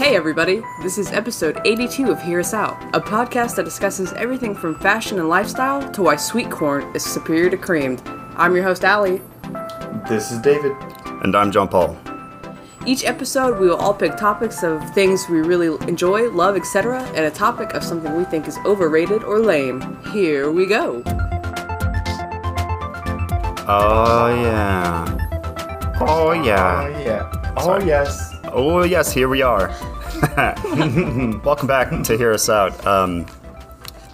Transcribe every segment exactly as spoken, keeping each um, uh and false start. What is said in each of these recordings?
Hey everybody, this is episode eighty-two of Hear Us Out, a podcast that discusses everything from fashion and lifestyle to why sweet corn is superior to creamed. I'm your host, Allie. This is David. And I'm John Paul. Each episode, we will all pick topics of things we really enjoy, love, et cetera, and a topic of something we think is overrated or lame. Here we go. Oh yeah. Oh yeah. Oh yeah. Oh Sorry. yes. Oh yes, here we are. Welcome back to Hear Us Out. Um,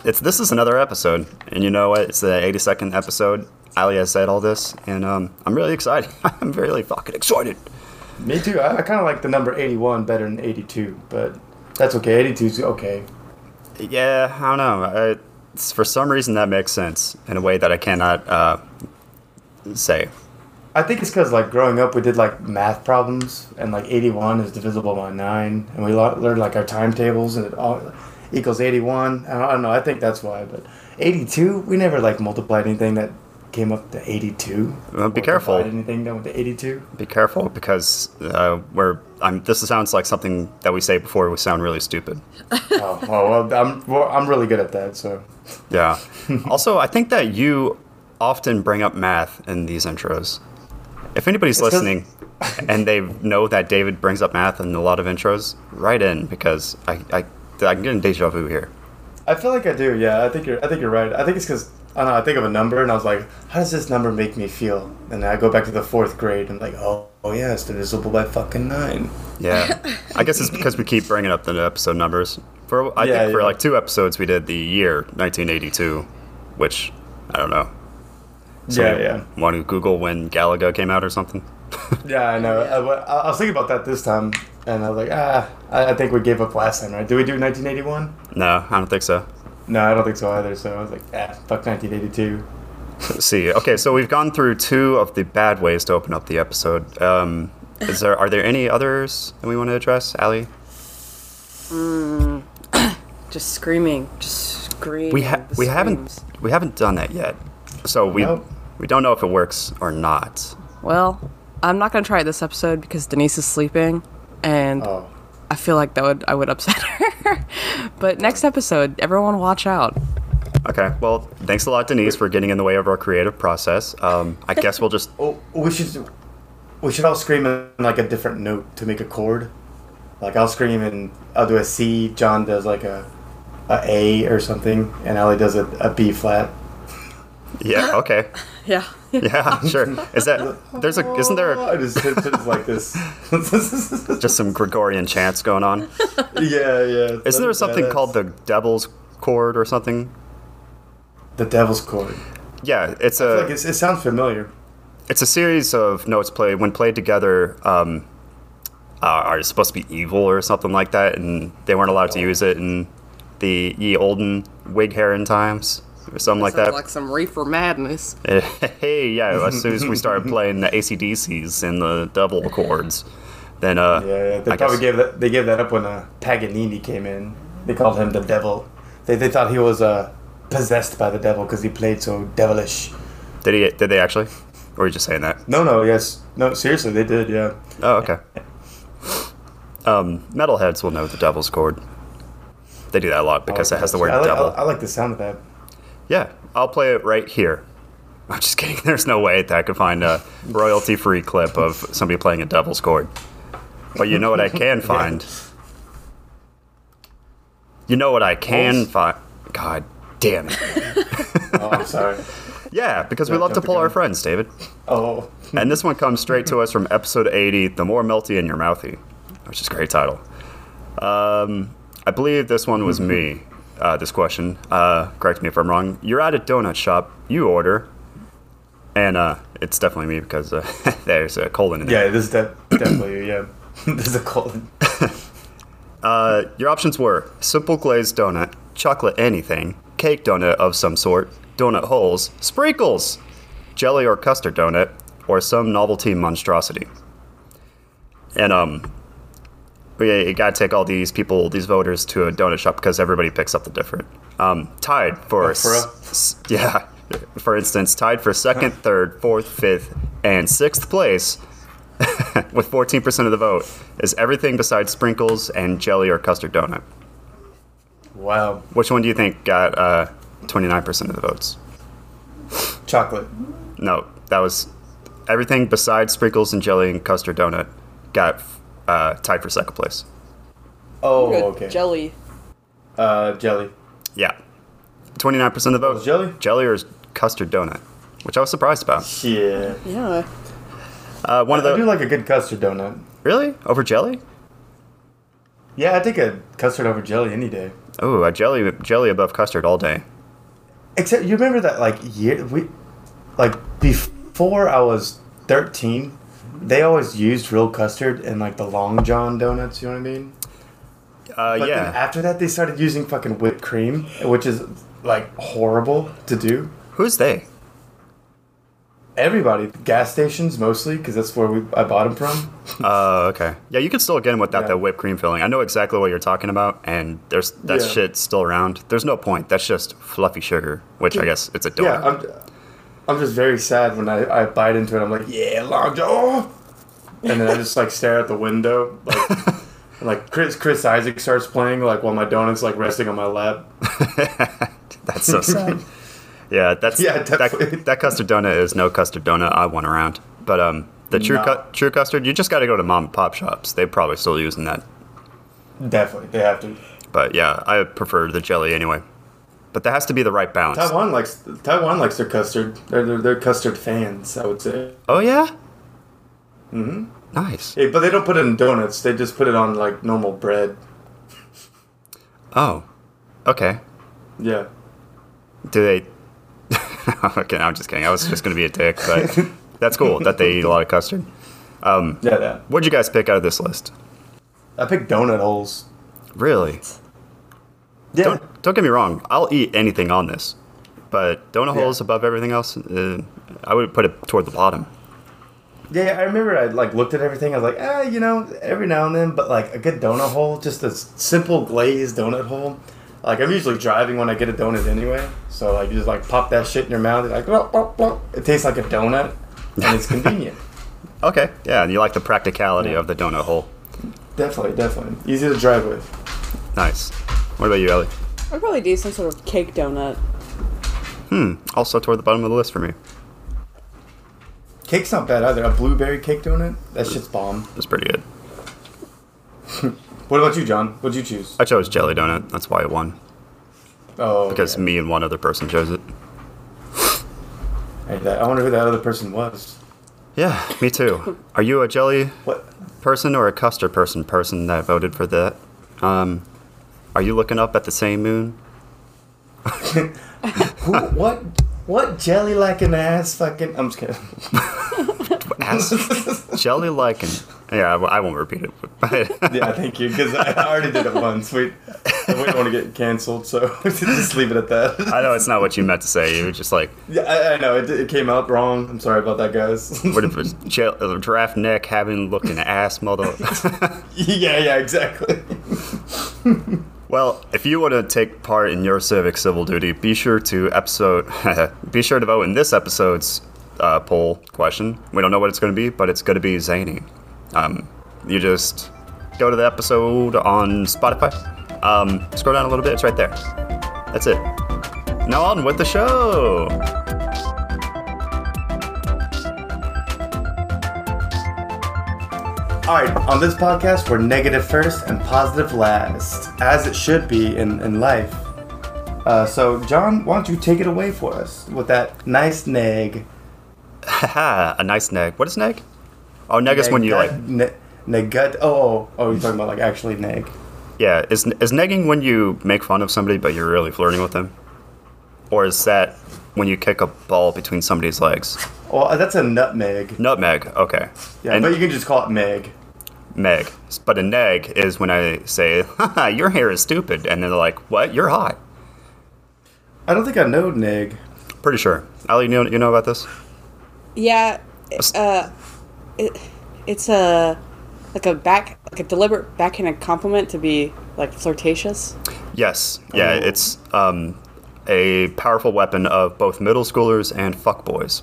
it's this is another episode, and you know what? It's the eighty-second episode. Ali has said all this, and um, I'm really excited. I'm really fucking excited. Me too. I, I kind of like the number eighty-one better than eighty-two, but that's okay. eighty-two's okay. Yeah, I don't know. I, it's, for some reason, that makes sense in a way that I cannot uh, say. I think it's because, like, growing up, we did, like, math problems, and, like, eighty-one is divisible by nine, and we learned, like, our timetables, and it all equals eighty-one. I don't, I don't know. I think that's why, but eighty-two, we never, like, multiplied anything that came up to eighty-two. Well, be careful. Anything down with eighty-two. Be careful, because uh, we're. I'm. This sounds like something that we say before we sound really stupid. oh, oh well, I'm. Well, I'm really good at that. So. Yeah. Also, I think that you often bring up math in these intros. If anybody's it's listening and they know that David brings up math in a lot of intros, write in, because I, I, I'm getting deja vu here. I feel like I do. Yeah, I think you're. I think you're right. I think it's because. I don't know, I think of a number, and I was like, how does this number make me feel? And I go back to the fourth grade, and I'm like, oh, oh yeah, it's divisible by fucking nine. Yeah. I guess it's because we keep bringing up the episode numbers. For I yeah, think for, yeah. like, two episodes, we did the year nineteen eighty-two, which, I don't know. So yeah, yeah. Want to Google when Galaga came out or something? yeah, I know. I, I was thinking about that this time, and I was like, ah, I think we gave up last time, right? Did we do nineteen eighty-one? No, I don't think so. No, I don't think so either, so I was like, ah, fuck nineteen eighty-two. Let's see. Okay, so we've gone through two of the bad ways to open up the episode. Um, is there Are there any others that we want to address, Allie? Mm, just screaming. Just screaming. We, ha- we, haven't, we haven't done that yet, so we nope. we don't know if it works or not. Well, I'm not going to try it this episode because Denise is sleeping, and... Oh. I feel like that would I would upset her. But next episode, everyone watch out. Okay. Well, thanks a lot, Denise, for getting in the way of our creative process. Um, I guess we'll just... Oh, we should we should all scream in, like, a different note to make a chord. Like, I'll scream and I'll do a C, John does, like, a a A or something, and Allie does a, a B flat. Yeah, okay. Yeah. Yeah, sure. Is that there's a isn't there? A, I just hit things like this. Just some Gregorian chants going on. Yeah, yeah. Isn't there something yeah, called the devil's chord or something? The devil's chord. Yeah, it's I a. Feel like it's, it sounds familiar. It's a series of notes played when played together. Um, uh, are supposed to be evil or something like that, and they weren't allowed oh. to use it in the ye olden wig heron times. Or something that like that. Like some reefer madness. Hey, yeah. As soon as we started playing the A C D Cs and the double chords, then uh, yeah, yeah. they I probably guess. gave that. They gave that up when uh, Paganini came in. They called him the devil. They they thought he was uh, possessed by the devil because he played so devilish. Did he? Did they actually? Or were you just saying that? No, no. Yes. No. Seriously, they did. Yeah. Oh, okay. um, metalheads will know the devil's chord. They do that a lot because oh, it has the word I like, devil. I, I like the sound of that. Yeah, I'll play it right here. I'm just kidding. There's no way that I could find a royalty-free clip of somebody playing a devil's chord. But you know what I can find? You know what I can find? God damn it. Oh, I'm sorry. Yeah, because we love to pull our friends, David. Oh. And this one comes straight to us from episode eighty, The More Melty in Your Mouthy, which is a great title. Um, I believe this one was me. Uh, this question, uh, correct me if I'm wrong. You're at a donut shop, you order, and uh, it's definitely me because uh, there's a colon in there. Yeah, this is de- definitely yeah. There's a colon. uh, your options were simple glazed donut, chocolate anything, cake donut of some sort, donut holes, sprinkles, jelly or custard donut, or some novelty monstrosity. And um. Yeah, you gotta take all these people, these voters, to a donut shop because everybody picks up the different. Um, tied for, oh, for a... s- yeah, for instance, tied for second, third, fourth, fifth, and sixth place donut with fourteen percent of the vote is everything besides sprinkles and jelly or custard donut. Wow. Which one do you think got uh, twenty-nine percent of the votes? Chocolate. No, that was everything besides sprinkles and jelly and custard donut got uh, tied for second place. Oh, okay. Jelly. Uh, jelly. Yeah. twenty-nine percent of the vote. Jelly? Jelly or custard donut, which I was surprised about. Yeah. Yeah. Uh, one I, of the, I do like a good custard donut. Really? Over jelly? Yeah, I take a custard over jelly any day. Oh, a jelly jelly above custard all day. Except, you remember that, like, year, we, like, before I was thirteen, they always used real custard in, like, the Long John donuts, you know what I mean? Uh, but yeah. Then after that, they started using fucking whipped cream, which is, like, horrible to do. Who's they? Everybody. Gas stations, mostly, because that's where we, I bought them from. Oh, uh, okay. Yeah, you can still get them without yeah. that whipped cream filling. I know exactly what you're talking about, and there's that yeah. shit's still around. There's no point. That's just fluffy sugar, which I guess it's a donut. Yeah, I'm, I'm just very sad when I, I bite into it. I'm like, yeah, Long John. And then I just, like, stare out the window, like... Like, Chris Chris Isaac starts playing, like, while my donut's, like, resting on my lap. That's so sad. Yeah, that's yeah, that, that custard donut is no custard donut I want around. But um, the true, nah. cu- true custard, you just got to go to mom and pop shops. They're probably still using that. Definitely, they have to. But, yeah, I prefer the jelly anyway. But that has to be the right balance. Taiwan likes Taiwan likes their custard. They're, they're, they're custard fans, I would say. Oh, yeah? Mm-hmm. Nice. Yeah, but they don't put it in donuts. They just put it on, like, normal bread. Oh. Okay. Yeah. Do they... Okay, no, I'm just kidding. I was just going to be a dick, but that's cool that they eat a lot of custard. Um, yeah, yeah. What'd you guys pick out of this list? I picked donut holes. Really? Yeah. Don't, don't get me wrong. I'll eat anything on this. But donut yeah. holes above everything else, uh, I would put it toward the bottom. Yeah, I remember I, like, looked at everything. I was like, ah, you know, every now and then. But, like, a good donut hole, just a simple glazed donut hole. Like, I'm usually driving when I get a donut anyway. So, like, you just, like, pop that shit in your mouth. It's like, wop, wop, wop. It tastes like a donut. And it's convenient. Okay. Yeah, and you like the practicality yeah. of the donut hole. Definitely, definitely. Easy to drive with. Nice. What about you, Ellie? I'd probably do some sort of cake donut. Hmm. Also toward the bottom of the list for me. Cake's not bad either. A blueberry cake donut? That shit's bomb. That's pretty good. What about you, John? What'd you choose? I chose jelly donut. That's why I won. Oh. Because yeah. me and one other person chose it. I, I wonder who that other person was. Yeah, me too. Are you a jelly what? person or a custard person person that voted for that? Um, are you looking up at the same moon? Who, what? What jelly like an ass fucking... I'm just kidding. Ass? Jelly like an... Yeah, I won't repeat it. But yeah, thank you, because I already did it once. We, we don't want to get canceled, so just leave it at that. I know it's not what you meant to say. You were just like... Yeah, I, I know. It, it came out wrong. I'm sorry about that, guys. What if it's gel, uh, giraffe neck having looking ass mother... yeah, yeah, exactly. Well, if you want to take part in your civic civil duty, be sure to episode, be sure to vote in this episode's uh, poll question. We don't know what it's going to be, but it's going to be zany. Um, you just go to the episode on Spotify. Um, scroll down a little bit. It's right there. That's it. Now on with the show. Alright, on this podcast, we're negative first and positive last, as it should be in, in life. Uh, so, John, why don't you take it away for us with that nice neg. Haha, a nice neg. What is neg? Oh, neg, neg is when you like... Ne- negut. Oh, oh, oh, you're talking about like actually neg. Yeah, is, is negging when you make fun of somebody but you're really flirting with them? Or is that when you kick a ball between somebody's legs? Well, that's a nutmeg. Nutmeg, okay. Yeah, and but you can just call it meg. Meg. But a neg is when I say, haha, your hair is stupid. And they're like, what? You're hot. I don't think I know neg. Pretty sure. Ali, you know, you know about this? Yeah. Uh, it, it's a like a back, like a deliberate backhanded compliment to be like flirtatious. Yes. Yeah, oh. It's um, a powerful weapon of both middle schoolers and fuckboys.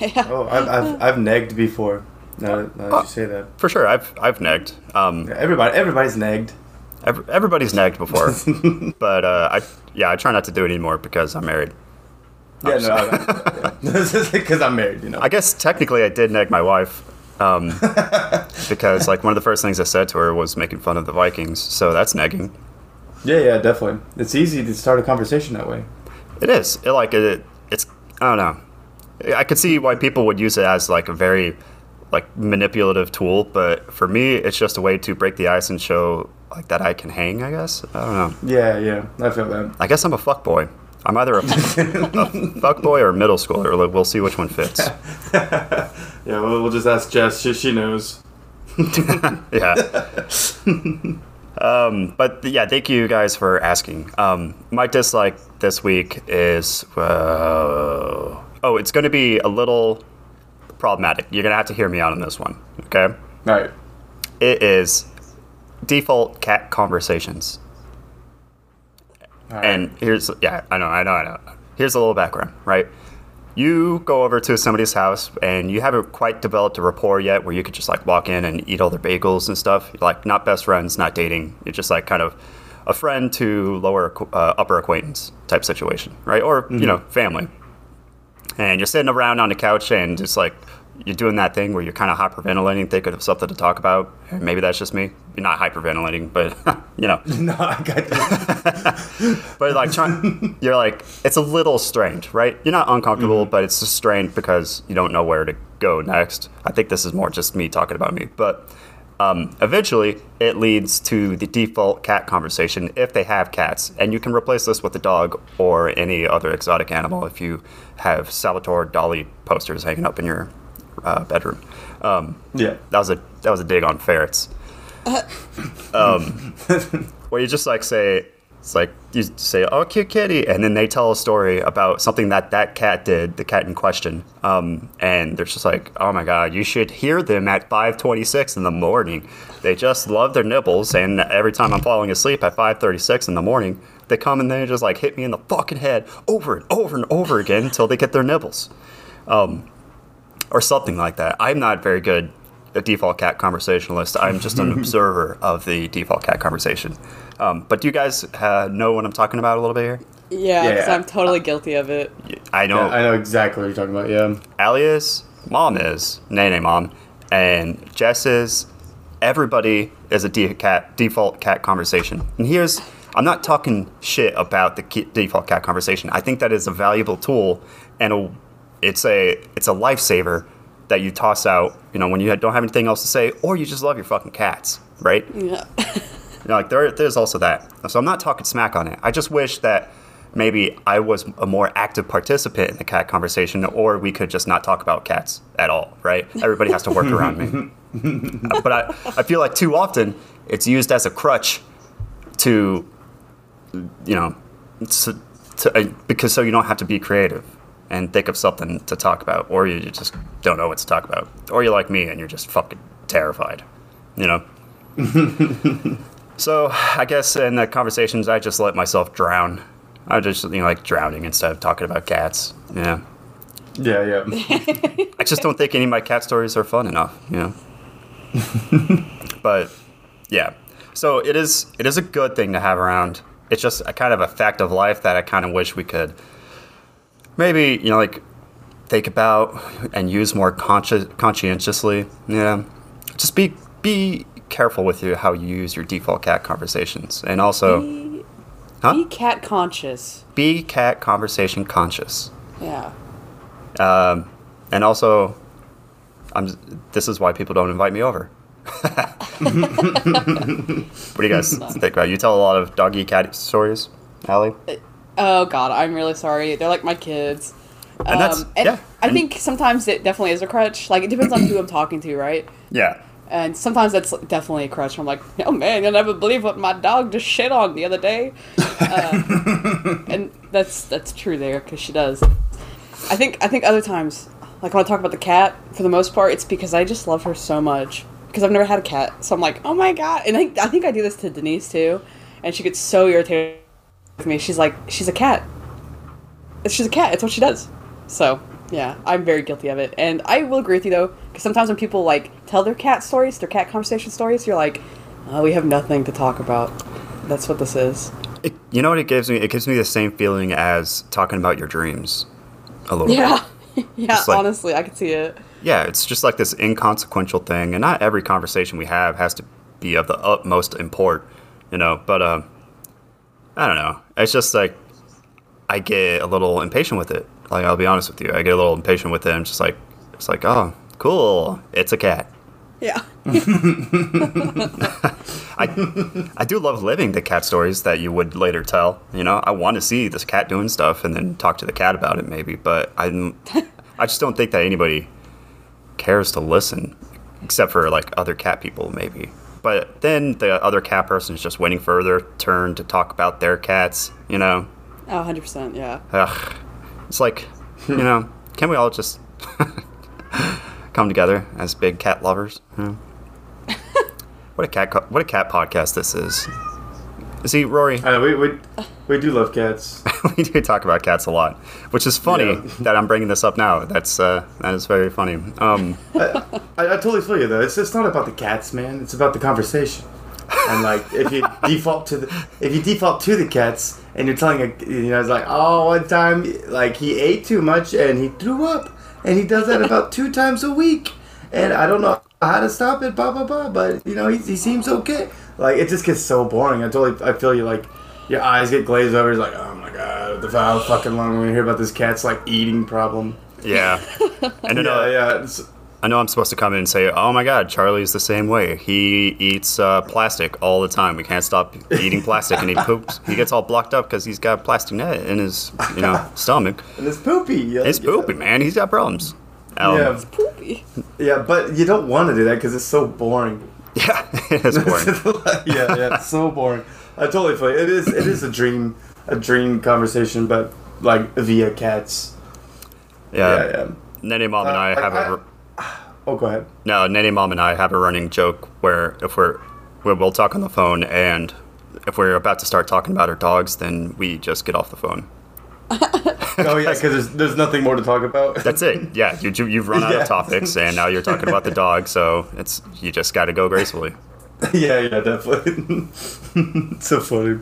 Yeah. Oh, I've, I've I've negged before. Now that, now that uh, you say that, for sure, I've I've negged. Um, yeah, everybody, everybody's negged. Every, everybody's negged before, but uh, I yeah, I try not to do it anymore because I'm married. Yeah, I'm no, because yeah. I'm married. You know, I guess technically I did neg my wife, um, because like one of the first things I said to her was making fun of the Vikings, so that's negging. Yeah, yeah, definitely. It's easy to start a conversation that way. It is. It, like it, it's. I don't know. I could see why people would use it as like a very like manipulative tool, but for me, it's just a way to break the ice and show like that I can hang. I guess I don't know. Yeah, yeah, I feel that. I guess I'm a fuck boy. I'm either a, a fuck boy or a middle schooler. Like, we'll see which one fits. Yeah, we'll, we'll just ask Jess. She, she knows. Yeah. Um, but yeah, thank you guys for asking. Um, my dislike this week is, uh, oh, it's going to be a little problematic. You're going to have to hear me out on this one. Okay. All right. It is default cat conversations. All right. And here's, yeah, I know, I know, I know. Here's a little background, right? You go over to somebody's house and you haven't quite developed a rapport yet where you could just like walk in and eat all their bagels and stuff. You're like not best friends, not dating. You're just like kind of a friend to lower, uh, upper acquaintance type situation, right? Or, mm-hmm. you know, family. And you're sitting around on the couch and it's like you're doing that thing where you're kind of hyperventilating, thinking of something to talk about. Maybe that's just me. You're not hyperventilating, but, you know. No, I got that. But, like, trying, you're like, it's a little strained, right? You're not uncomfortable, mm-hmm. but it's just strained because you don't know where to go next. I think this is more just me talking about me. But um, eventually, it leads to the default cat conversation if they have cats. And you can replace this with a dog or any other exotic animal if you have Salvador Dali posters hanging up in your Uh, bedroom. Um, yeah, that was a that was a dig on ferrets. Uh. Um, where you just like say it's like you say, "Oh, cute kitty," and then they tell a story about something that that cat did, the cat in question. Um, and they're just like, "Oh my god, you should hear them at five twenty-six in the morning. They just love their nibbles, and every time I'm falling asleep at five thirty-six in the morning, they come and they just like hit me in the fucking head over and over and over again until they get their nibbles." Um, Or something like that. I'm not very good at default cat conversationalist. I'm just an observer of the default cat conversation. Um, but do you guys uh, know what I'm talking about a little bit here? Yeah, because yeah. I'm totally guilty of it. I know. Yeah, I know exactly what you're talking about, yeah. Allie is, Mom is, Nene Mom, and Jess is. Everybody is a de- cat, default cat conversation. And here's, I'm not talking shit about the ki- default cat conversation. I think that is a valuable tool and a It's a it's a lifesaver that you toss out, you know, when you don't have anything else to say, or you just love your fucking cats, right? Yeah. You know, like there there's also that. So I'm not talking smack on it. I just wish that maybe I was a more active participant in the cat conversation, or we could just not talk about cats at all, right? Everybody has to work around me. But I, I feel like too often it's used as a crutch to, you know, to, to, because so you don't have to be creative and think of something to talk about, or you just don't know what to talk about, or you're like me and you're just fucking terrified, you know? So I guess in the conversations, I just let myself drown. I just, you know, like drowning instead of talking about cats, you know? Yeah, yeah. I just don't think any of my cat stories are fun enough, you know? But, yeah. So it is, it is a good thing to have around. It's just a kind of a fact of life that I kind of wish we could maybe, you know, like, think about and use more conscious, conscientiously. Yeah. Just be be careful with you how you use your default cat conversations. And also... Be, huh? be cat conscious. Be cat conversation conscious. Yeah. Um, and also, I'm. This is why people don't invite me over. What do you guys think about? You tell a lot of doggy cat stories, Allie? Uh, Oh, God, I'm really sorry. They're like my kids. And that's, um, and yeah. I think sometimes it definitely is a crutch. Like, it depends on who I'm talking to, right? Yeah. And sometimes that's definitely a crutch. I'm like, oh, man, you'll never believe what my dog just shit on the other day. Uh, and that's that's true there, because she does. I think I think other times, like when I talk about the cat, for the most part, it's because I just love her so much. Because I've never had a cat. So I'm like, oh, my God. And I, I think I do this to Denise, too. And she gets so irritated with me. She's like, she's a cat. She's a cat. It's what she does. So, yeah, I'm very guilty of it. And I will agree with you, though, Because sometimes when people, like, tell their cat stories, their cat conversation stories, you're like, oh, we have nothing to talk about. That's what this is. It, you know what it gives me? It gives me the same feeling as talking about your dreams a little yeah. bit. Yeah, yeah. Like, honestly, I could see it. Yeah, it's just like this inconsequential thing. And not every conversation we have has to be of the utmost import, you know. But, um, I don't know. It's just like I get a little impatient with it. Like, I'll be honest with you. I get a little impatient with it. I'm just like, it's like, oh, cool. It's a cat. Yeah. I I do love living the cat stories that you would later tell. You know, I want to see this cat doing stuff and then talk to the cat about it maybe. But I I just don't think that anybody cares to listen except for, like, other cat people maybe. But then the other cat person is just waiting for their turn to talk about their cats, you know? Oh, one hundred percent, yeah. Ugh. It's like, you know, can we all just come together as big cat lovers? You know? What a cat co- what a cat podcast this is. See, Rory? Uh, we, we, we do love cats. We do talk about cats a lot, which is funny yeah. that I'm bringing this up now. That's uh, that is very funny. Um, I, I, I totally feel you, though. It's it's not about the cats, man. It's about the conversation. And, like, if you default to the if you default to the cats and you're telling a you know it's like, oh, one time, like, he ate too much and he threw up, and he does that about two times a week, and I don't know how to stop it, blah blah blah. But, you know, he he seems okay. Like, it just gets so boring. I totally, I feel you, like, your eyes get glazed over. It's like, oh my god, the how fucking long we're going to hear about this cat's, like, eating problem. Yeah. And I know, yeah, yeah. I know I'm supposed to come in and say, oh my god, Charlie's the same way. He eats uh, plastic all the time. We can't stop eating plastic, and he poops. He gets all blocked up because he's got plastic net in his, you know, stomach. And it's poopy. Yeah, it's yeah. poopy, man. He's got problems. Um, yeah, it's poopy. Yeah, but you don't want to do that because it's so boring. Yeah, it is boring. yeah, yeah, it's so boring. I totally feel it. It is, it is a dream, a dream conversation, but, like, via cats. Yeah, yeah. yeah. Nene Mom uh, and I have I, a. I, oh, go ahead. No, Nene Mom and I have a running joke where if we're, we'll talk on the phone, and if we're about to start talking about our dogs, then we just get off the phone. Oh yeah, because there's there's nothing more to talk about. That's it. Yeah, you you've run out yeah. of topics, and now you're talking about the dog. So it's you just got to go gracefully. Yeah, yeah, definitely. So funny.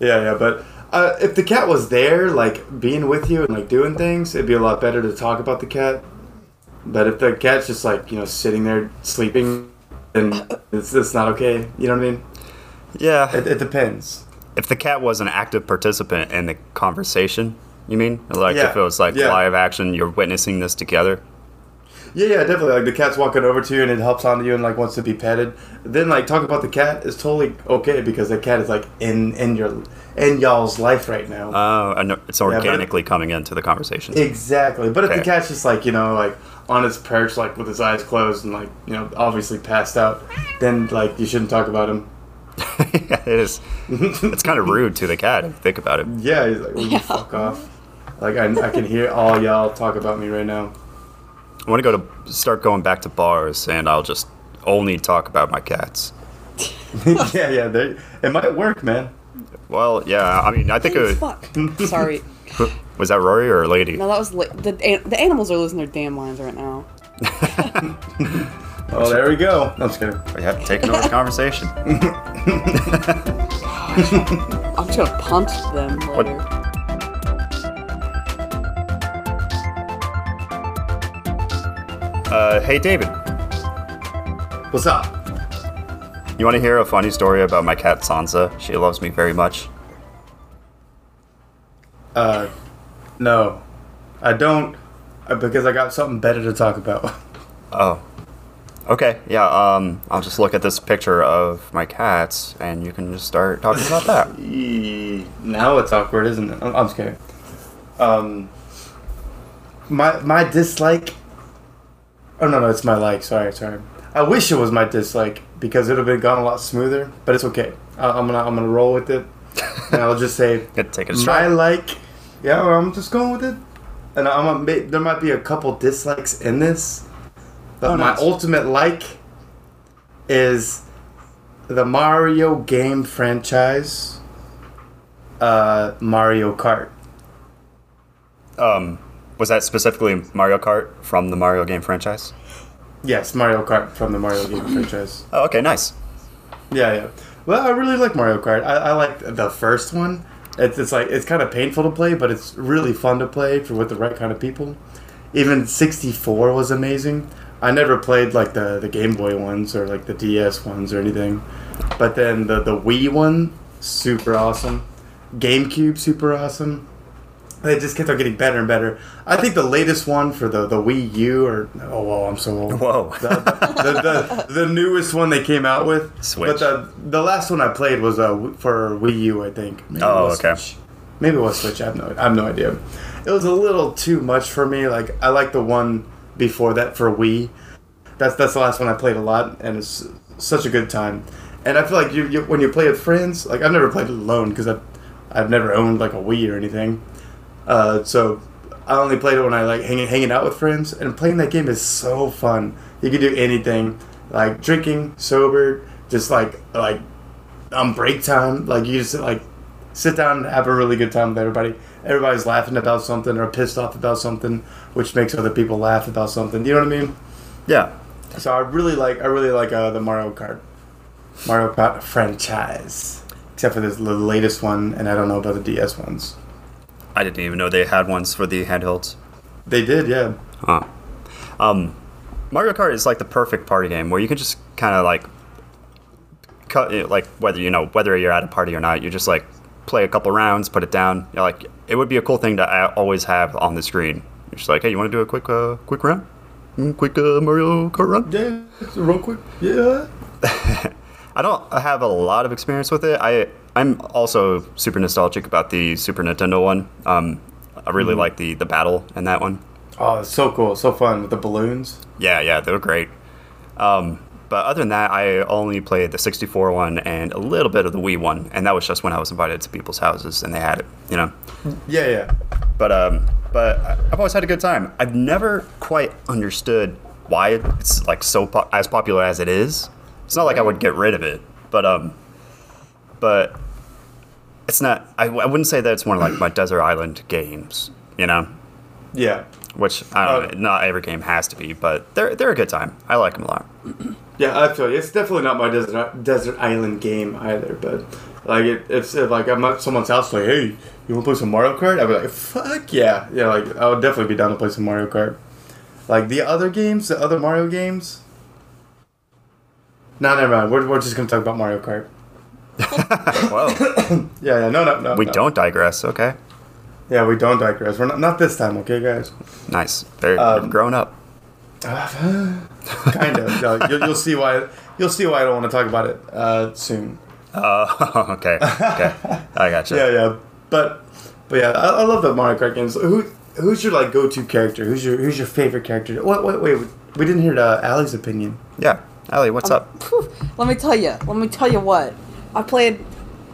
yeah, yeah, but uh, if the cat was there, like, being with you and, like, doing things, it'd be a lot better to talk about the cat. But if the cat's just, like, you know, sitting there sleeping, then it's it's not okay. You know what I mean? Yeah, it, it depends. If the cat was an active participant in the conversation, you mean? Like, yeah. if it was, like, yeah. live action, you're witnessing this together? Yeah, yeah, definitely. Like, the cat's walking over to you, and it hops onto you and, like, wants to be petted. Then, like, talk about the cat is totally okay because the cat is, like, in, in your in y'all's life right now. Oh, uh, it's organically yeah, it, coming into the conversation. Exactly. But okay. if the cat's just, like, you know, like, on its perch, like, with his eyes closed and, like, you know, obviously passed out, then, like, you shouldn't talk about him. yeah, it is. It's kind of rude to the cat if you think about it. Yeah, he's like, will you yeah. fuck off? Like, I, I can hear all y'all talk about me right now. I want to go to start going back to bars, and I'll just only talk about my cats. yeah, yeah, they, it might work, man. Well, yeah, I mean, I think it fuck. Sorry. Was that Rory or a lady? No, that was la- the the animals are losing their damn minds right now. Oh, there we go. I'm just kidding. We have to take over the conversation. I'm just gonna punch them later. What? Uh, hey, David. What's up? You want to hear a funny story about my cat Sansa? She loves me very much. Uh, no, I don't, because I got something better to talk about. Oh. Okay, yeah, um, I'll just look at this picture of my cats, and you can just start talking about that. Now it's awkward, isn't it? I'm, I'm scared. Um, my my dislike... Oh, no, no, it's my like, sorry, sorry. I wish it was my dislike, because it would have gone a lot smoother, but it's okay. I, I'm gonna I'm gonna roll with it, and I'll just say... Take it my like... Yeah, I'm just going with it. And I'm a, there might be a couple dislikes in this... But oh, my nice. ultimate like is the Mario game franchise, uh, Mario Kart. Um, Was that specifically Mario Kart from the Mario game franchise? Yes, Mario Kart from the Mario game franchise. Oh, okay, nice. Yeah, yeah. Well, I really like Mario Kart. I, I like the first one. It's, it's like it's kind of painful to play, but it's really fun to play for with the right kind of people. Even sixty-four was amazing. I never played like the, the Game Boy ones or like the D S ones or anything. But then the, the Wii one, super awesome. GameCube, super awesome. They just kept on getting better and better. I think the latest one for the, the Wii U, or oh, whoa, I'm so old. Whoa. The, the, the, the newest one they came out with. Switch. But the, the last one I played was uh, for Wii U, I think. Maybe oh, okay. Switch. Maybe it was Switch. I have, no, I have no idea. It was a little too much for me. Like I like the one before that for Wii. That's that's the last one I played a lot, and it's such a good time. And I feel like you, you when you play with friends, like I've never played it alone because I've, I've never owned like a Wii or anything. Uh, so I only played it when I like hanging hanging out with friends, and playing that game is so fun. You can do anything, like drinking, sober, just like like on break time, like you just like sit down and have a really good time with everybody. Everybody's laughing about something or pissed off about something, which makes other people laugh about something. You know what I mean? Yeah. So I really like I really like uh, the Mario Kart, Mario Kart franchise, except for this the latest one, and I don't know about the D S ones. I didn't even know they had ones for the handhelds. They did, yeah. Huh. Um, Mario Kart is like the perfect party game where you can just kind of like, cut it, like whether you know whether you're at a party or not, you just like play a couple rounds, put it down. You're like, it would be a cool thing to always have on the screen. You're just like, hey, you want to do a quick, uh, quick round, mm, quick uh, Mario Kart run? Yeah, real quick. Yeah. I don't have a lot of experience with it. I. I'm also super nostalgic about the Super Nintendo one. Um, I really mm-hmm. like the, the battle in that one. Oh, it's so cool. So fun with the balloons. Yeah, yeah, they were great. Um, but other than that, I only played the sixty-four one and a little bit of the Wii one. And that was just when I was invited to people's houses and they had it, you know? Yeah, yeah. But, um, but I've always had a good time. I've never quite understood why it's like so po- as popular as it is. It's not like I would get rid of it, but... Um, but it's not, I, I wouldn't say that it's one of like my desert island games, you know? Yeah. Which, I don't uh, know, not every game has to be, but they're they're a good time. I like them a lot. Yeah, I feel you. It's definitely not my desert desert island game either, but like it, it's if like I'm at someone's house like, hey, you want to play some Mario Kart? I'd be like, fuck yeah. Yeah, like I would definitely be down to play some Mario Kart. Like the other games, the other Mario games? No, never mind. We're, we're just going to talk about Mario Kart. Whoa. yeah, yeah, no, no, no. We no. don't digress, okay? Yeah, we don't digress. We're not, not this time, okay, guys? Nice. Very um, grown up. Uh, kind of. no, you'll, you'll see why. You'll see why I don't want to talk about it uh, soon. Oh, uh, okay. Okay, I gotcha. Yeah, yeah, but but yeah, I, I love the Mario Kart games. Who who's your like go-to character? Who's your who's your favorite character? Wait, wait, wait. We didn't hear uh, Allie's opinion. Yeah, Allie, what's um, up? Phew, let me tell you. Let me tell you what. I played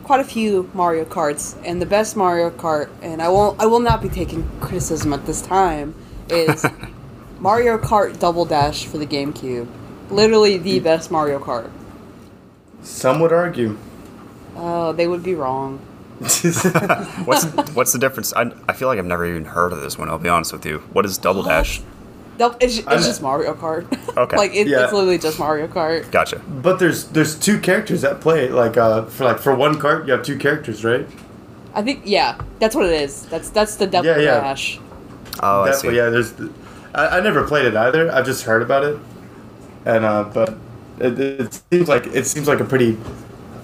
quite a few Mario Karts, and the best Mario Kart, and I won't, I will not be taking criticism at this time, is Mario Kart Double Dash for the GameCube. Literally the best Mario Kart. Some would argue. Oh, uh, they would be wrong. what's what's the difference? I I feel like I've never even heard of this one. I'll be honest with you. What is Double Dash? No, it's, it's just Mario Kart. Okay. like it, yeah. It's literally just Mario Kart. Gotcha. But there's there's two characters that play like uh for like for one kart you have two characters, right? I think yeah, that's what it is. That's that's the Double yeah, yeah. Dash. Oh, I see. Yeah, there's. I, I never played it either. I've just heard about it, and uh, but it, it seems like it seems like a pretty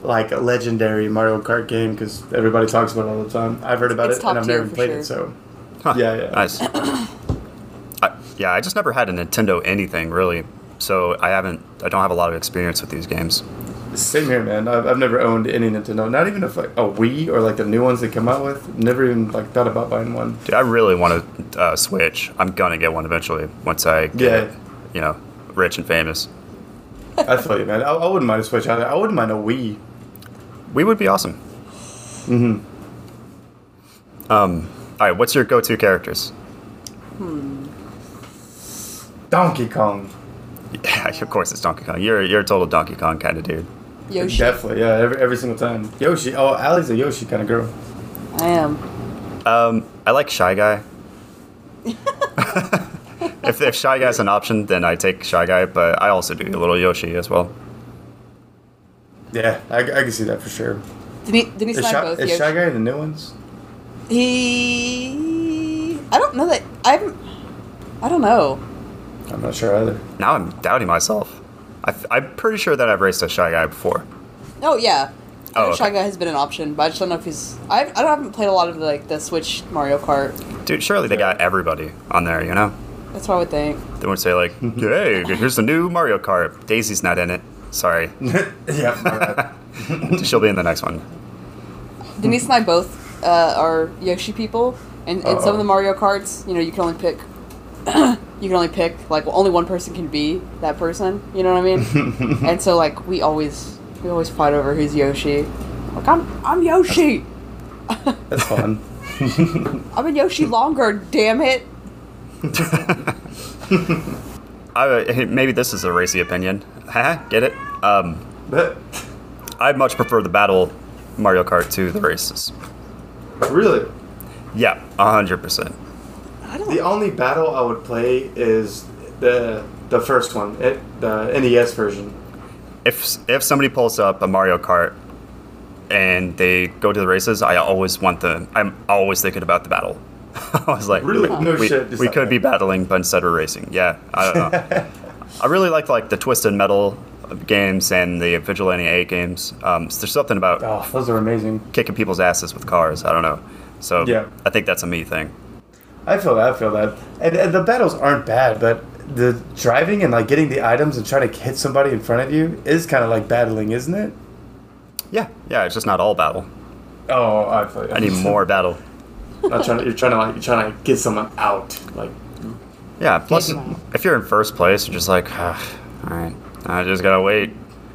like a legendary Mario Kart game because everybody talks about it all the time. I've heard about it's, it it's and I've never played sure. it. So huh. yeah, yeah, nice. Yeah, I just never had a Nintendo anything, really. So I haven't, I don't have a lot of experience with these games. Same here, man. I've, I've never owned any Nintendo. Not even if like a Wii or like the new ones they come out with. Never even like thought about buying one. Dude, I really want to uh, Switch. I'm going to get one eventually once I get, yeah. it, you know, rich and famous. I feel you, man. I, I wouldn't mind a Switch either. I wouldn't mind a Wii. Wii would be awesome. Mm-hmm. Um, all right, what's your go-to characters? Hmm. Donkey Kong. Yeah, of course it's Donkey Kong. You're you're a total Donkey Kong kind of dude. Yoshi. Definitely, yeah. Every every single time. Yoshi. Oh, Allie's a Yoshi kind of girl. I am. Um, I like Shy Guy. if, if Shy Guy's an option, then I take Shy Guy, but I also do a little Yoshi as well. Yeah, I, I can see that for sure. Denise, Denise is, Shy, both is Shy Guy the new ones? He... I don't know that... I'm... I don't know. I'm not sure either. Now I'm doubting myself. I th- I'm pretty sure that I've raced a Shy Guy before. Oh, yeah. I know oh, okay. Shy Guy has been an option, but I just don't know if he's... I I haven't played a lot of, like, the Switch Mario Kart. Dude, surely they got everybody on there, you know? That's what I would think. They wouldn't say, like, hey, here's the new Mario Kart. Daisy's not in it. Sorry. Yeah. She'll be in the next one. Denise and I both uh, are Yoshi people, and, and some of the Mario Karts, you know, you can only pick... you can only pick, like, well, only one person can be that person, you know what I mean? And so, like, we always... We always fight over who's Yoshi. Like, I'm I'm Yoshi! That's, that's fun. I've been Yoshi longer, damn it! I, maybe this is a racy opinion. Haha, get it? Um, I much prefer the battle Mario Kart to the races. Really? Yeah, one hundred percent. I don't the know. Only battle I would play is the the first one, it, the N E S version. If if somebody pulls up a Mario Kart and they go to the races, I always want them. I'm always thinking about the battle. I was like, really? No we, shit. We could that. be battling, but instead we're racing. Yeah, I don't know. I really like like the Twisted Metal games and the Vigilante eight games. Um, so there's something about oh, those are amazing. Kicking people's asses with cars. I don't know. So yeah. I think that's a me thing. I feel that. I feel that. And, and the battles aren't bad, but. The driving and like getting the items and trying to hit somebody in front of you is kind of like battling, isn't it? Yeah, yeah. It's just not all battle. Oh, I play. I need more battle. Not trying to, you're trying to like you're trying to get someone out, like. Yeah. Plus, if you're in first place, you're just like, ah, all right, I just gotta wait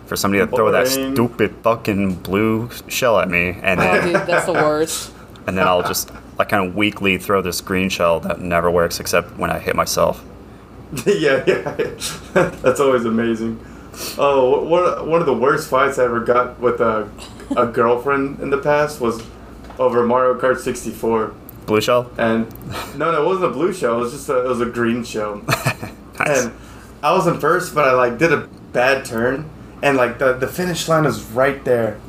for somebody to Boring. throw that stupid fucking blue shell at me, and then, oh, dude, that's the worst. And then I'll just like kind of weakly throw this green shell that never works except when I hit myself. yeah, yeah, that's always amazing. Oh, one one of the worst fights I ever got with a a girlfriend in the past was over Mario Kart sixty-four. Blue shell? And no, no, it wasn't a blue shell. It was just a, it was a green shell. Nice. And I was in first, but I like did a bad turn, and like the the finish line is right there,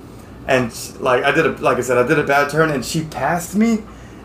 and like I did a like I said I did a bad turn, and she passed me,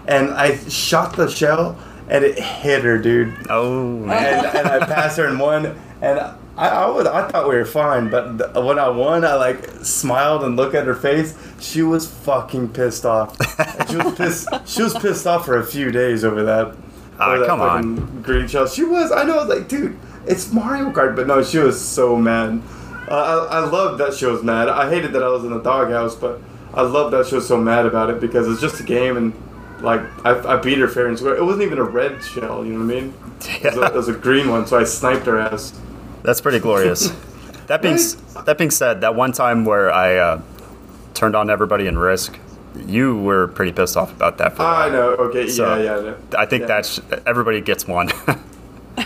and I shot the shell. And it hit her, dude. Oh. And, and I passed her and won. And I, I, was, I thought we were fine. But the, when I won, I, like, smiled and looked at her face. She was fucking pissed off. And she was pissed She was pissed off for a few days over that. Oh, over come that on. Green shell. She was. I know. I was like, dude, it's Mario Kart. But, no, she was so mad. Uh, I, I loved that she was mad. I hated that I was in the doghouse. But I loved that she was so mad about it because it's just a game and... Like, I, I beat her fair and square. It wasn't even a red shell, you know what I mean? Yeah. It, was a, it was a green one, so I sniped her ass. That's pretty glorious. That being right? that being said, that one time where I uh, turned on everybody in Risk, you were pretty pissed off about that. For I while. know, okay, so yeah, yeah. No. I think yeah. that's, everybody gets one.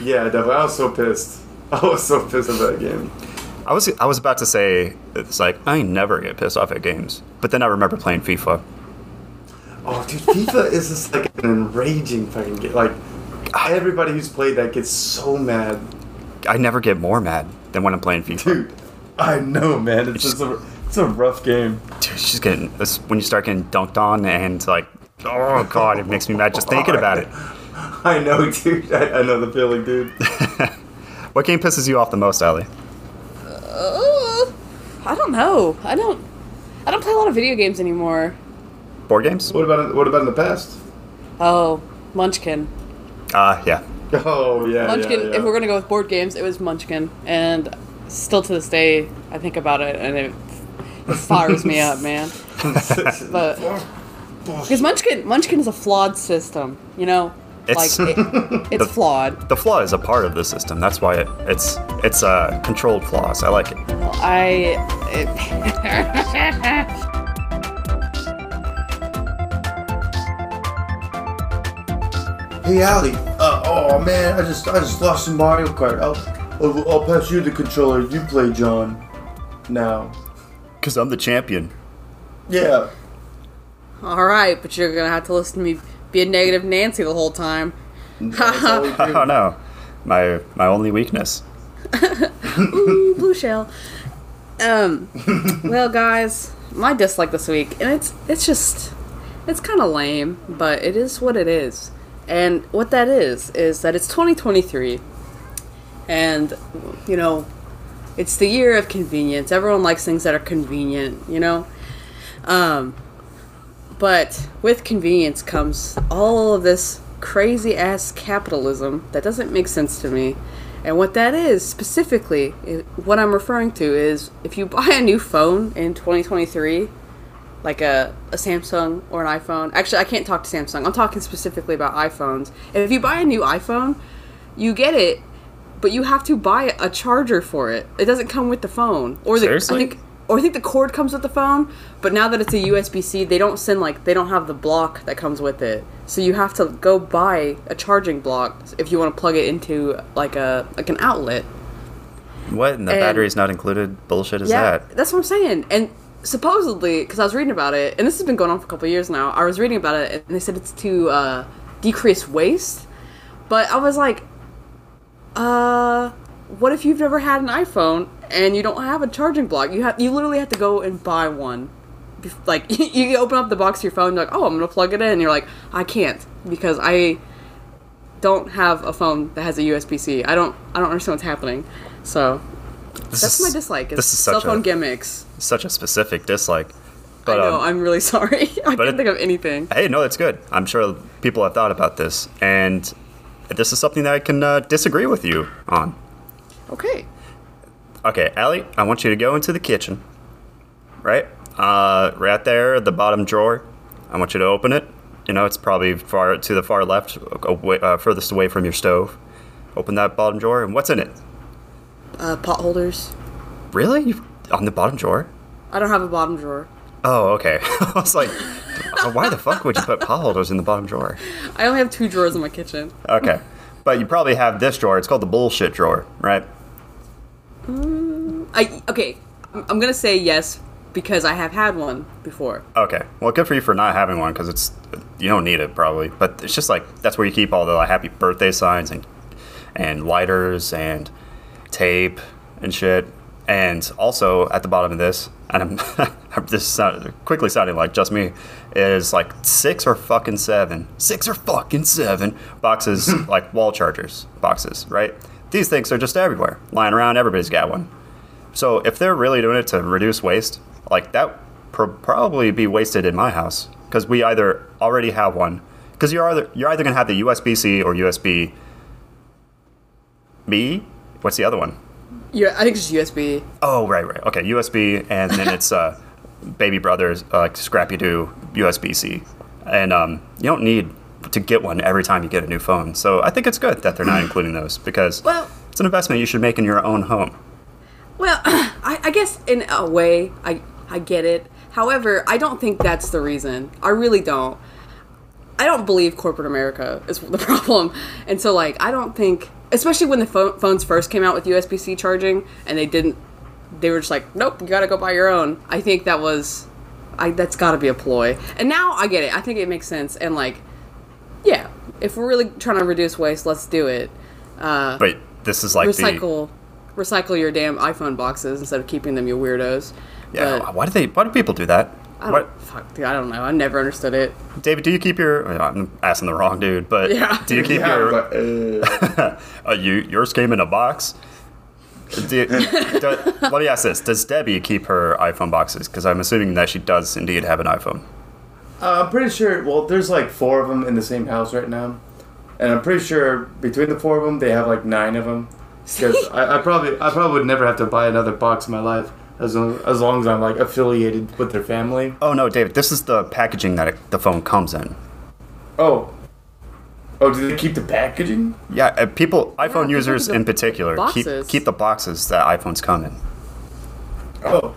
Yeah, definitely. I was so pissed. I was so pissed about that game. I was, I was about to say, it's like, I never get pissed off at games. But then I remember playing FIFA. Oh, dude, FIFA is just like an enraging fucking game. Like, everybody who's played that gets so mad. I never get more mad than when I'm playing FIFA. Dude, I know, man. It's, it's just a, it's a rough game. Dude, she's getting this when you start getting dunked on and like, oh god, it makes me mad just thinking about it. I know, dude. I, I know the feeling, dude. What game pisses you off the most, Allie? Uh, I don't know. I don't. I don't play a lot of video games anymore. Board games? What about what about in the past? Oh, Munchkin. Ah, uh, yeah. Oh, yeah. Munchkin. Yeah, yeah. If we're gonna go with board games, it was Munchkin, and still to this day, I think about it and it, it fires me up, man. But because Munchkin, Munchkin is a flawed system, you know. It's like it, it's the, flawed. The flaw is a part of the system. That's why it, it's it's a uh, controlled flaws. I like it. Well, I. It Hey, Allie, uh, oh man, I just I just lost in Mario Kart. I'll, I'll, I'll pass you the controller. You play, John. Now. Because I'm the champion. Yeah. Alright, but you're going to have to listen to me be a negative Nancy the whole time. Oh no, my my only weakness. Ooh, blue shell. Um. Well, guys, my dislike this week, and it's it's just it's kind of lame, but it is what it is. And what that is is that it's twenty twenty-three, and you know, it's the year of convenience. Everyone likes things that are convenient, you know. Um. But with convenience comes all of this crazy-ass capitalism that doesn't make sense to me. And what that is, specifically, what I'm referring to is if you buy a new phone in twenty twenty-three, like a, a Samsung or an iPhone. Actually, I can't talk to Samsung. I'm talking specifically about iPhones. And if you buy a new iPhone, you get it, but you have to buy a charger for it. It doesn't come with the phone. Or the, Seriously? I think, Or I think the cord comes with the phone, but now that it's a U S B C, they don't send like they don't have the block that comes with it. So you have to go buy a charging block if you want to plug it into like a like an outlet. What? And the and, battery's not included? Bullshit is yeah, that? That's what I'm saying. And supposedly, because I was reading about it, and this has been going on for a couple of years now, I was reading about it, and they said it's to uh, decrease waste. But I was like, uh, what if you've never had an iPhone? And you don't have a charging block. You have you literally have to go and buy one. Like, you open up the box of your phone, you're like, oh, I'm going to plug it in. And you're like, I can't because I don't have a phone that has a U S B C. I don't I don't understand what's happening. So, this that's is, my dislike. Is this is cell such phone a, gimmicks. Such a specific dislike. But, I know. Um, I'm really sorry. I can't it, think of anything. Hey, no, that's good. I'm sure people have thought about this. And this is something that I can uh, disagree with you on. Okay. Okay, Allie, I want you to go into the kitchen, right? Uh, right there, the bottom drawer. I want you to open it. You know, it's probably far to the far left, away, uh, furthest away from your stove. Open that bottom drawer, and what's in it? Uh, pot holders. Really? You, on the bottom drawer? I don't have a bottom drawer. Oh, okay. I was like, why the fuck would you put pot holders in the bottom drawer? I only have two drawers in my kitchen. Okay. But you probably have this drawer. It's called the bullshit drawer, right? Mm, I okay. I'm gonna say yes because I have had one before. Okay, well, good for you for not having one because it's you don't need it probably. But it's just like that's where you keep all the like, happy birthday signs and and lighters and tape and shit. And also at the bottom of this, and I'm, I'm just sound, quickly sounding like just me, is like six or fucking seven, six or fucking seven boxes like wall chargers boxes, right? These things are just everywhere, lying around. Everybody's got one. So if they're really doing it to reduce waste, like that pro- probably be wasted in my house because we either already have one. Because you're either you're either gonna have the U S B C or U S B B. What's the other one? Yeah, I think it's U S B. Oh right, right. Okay, U S B, and then it's uh, baby brother's uh, like Scrappy Doo U S B C, and um, you don't need to get one every time you get a new phone. So I think it's good that they're not including those because well, it's an investment you should make in your own home. Well, I, I guess in a way, I, I get it. However, I don't think that's the reason. I really don't. I don't believe corporate America is the problem. And so, like, I don't think... Especially when the pho- phones first came out with U S B C charging and they didn't... They were just like, nope, you gotta go buy your own. I think that was... I That's gotta be a ploy. And now I get it. I think it makes sense. And, like... Yeah, if we're really trying to reduce waste, let's do it. Uh, but this is like recycle, the... recycle your damn iPhone boxes instead of keeping them, you weirdos. Yeah, but why do they? Why do people do that? I don't, what? Fuck, dude, I don't know. I never understood it. David, do you keep your? I'm asking the wrong dude, but yeah. do you keep yeah, your? But, uh... uh, you yours came in a box. Do you, do, let me ask this: does Debbie keep her iPhone boxes? Because I'm assuming that she does indeed have an iPhone. Uh, I'm pretty sure, well, there's like four of them in the same house right now. And I'm pretty sure between the four of them, they have like nine of them. Because I, I probably I probably would never have to buy another box in my life as long as, long as I'm like affiliated with their family. Oh, no, David, this is the packaging that it, the phone comes in. Oh. Oh, do they keep the packaging? Yeah, uh, people, iPhone yeah, users in particular, keep, keep the boxes that iPhones come in. Oh.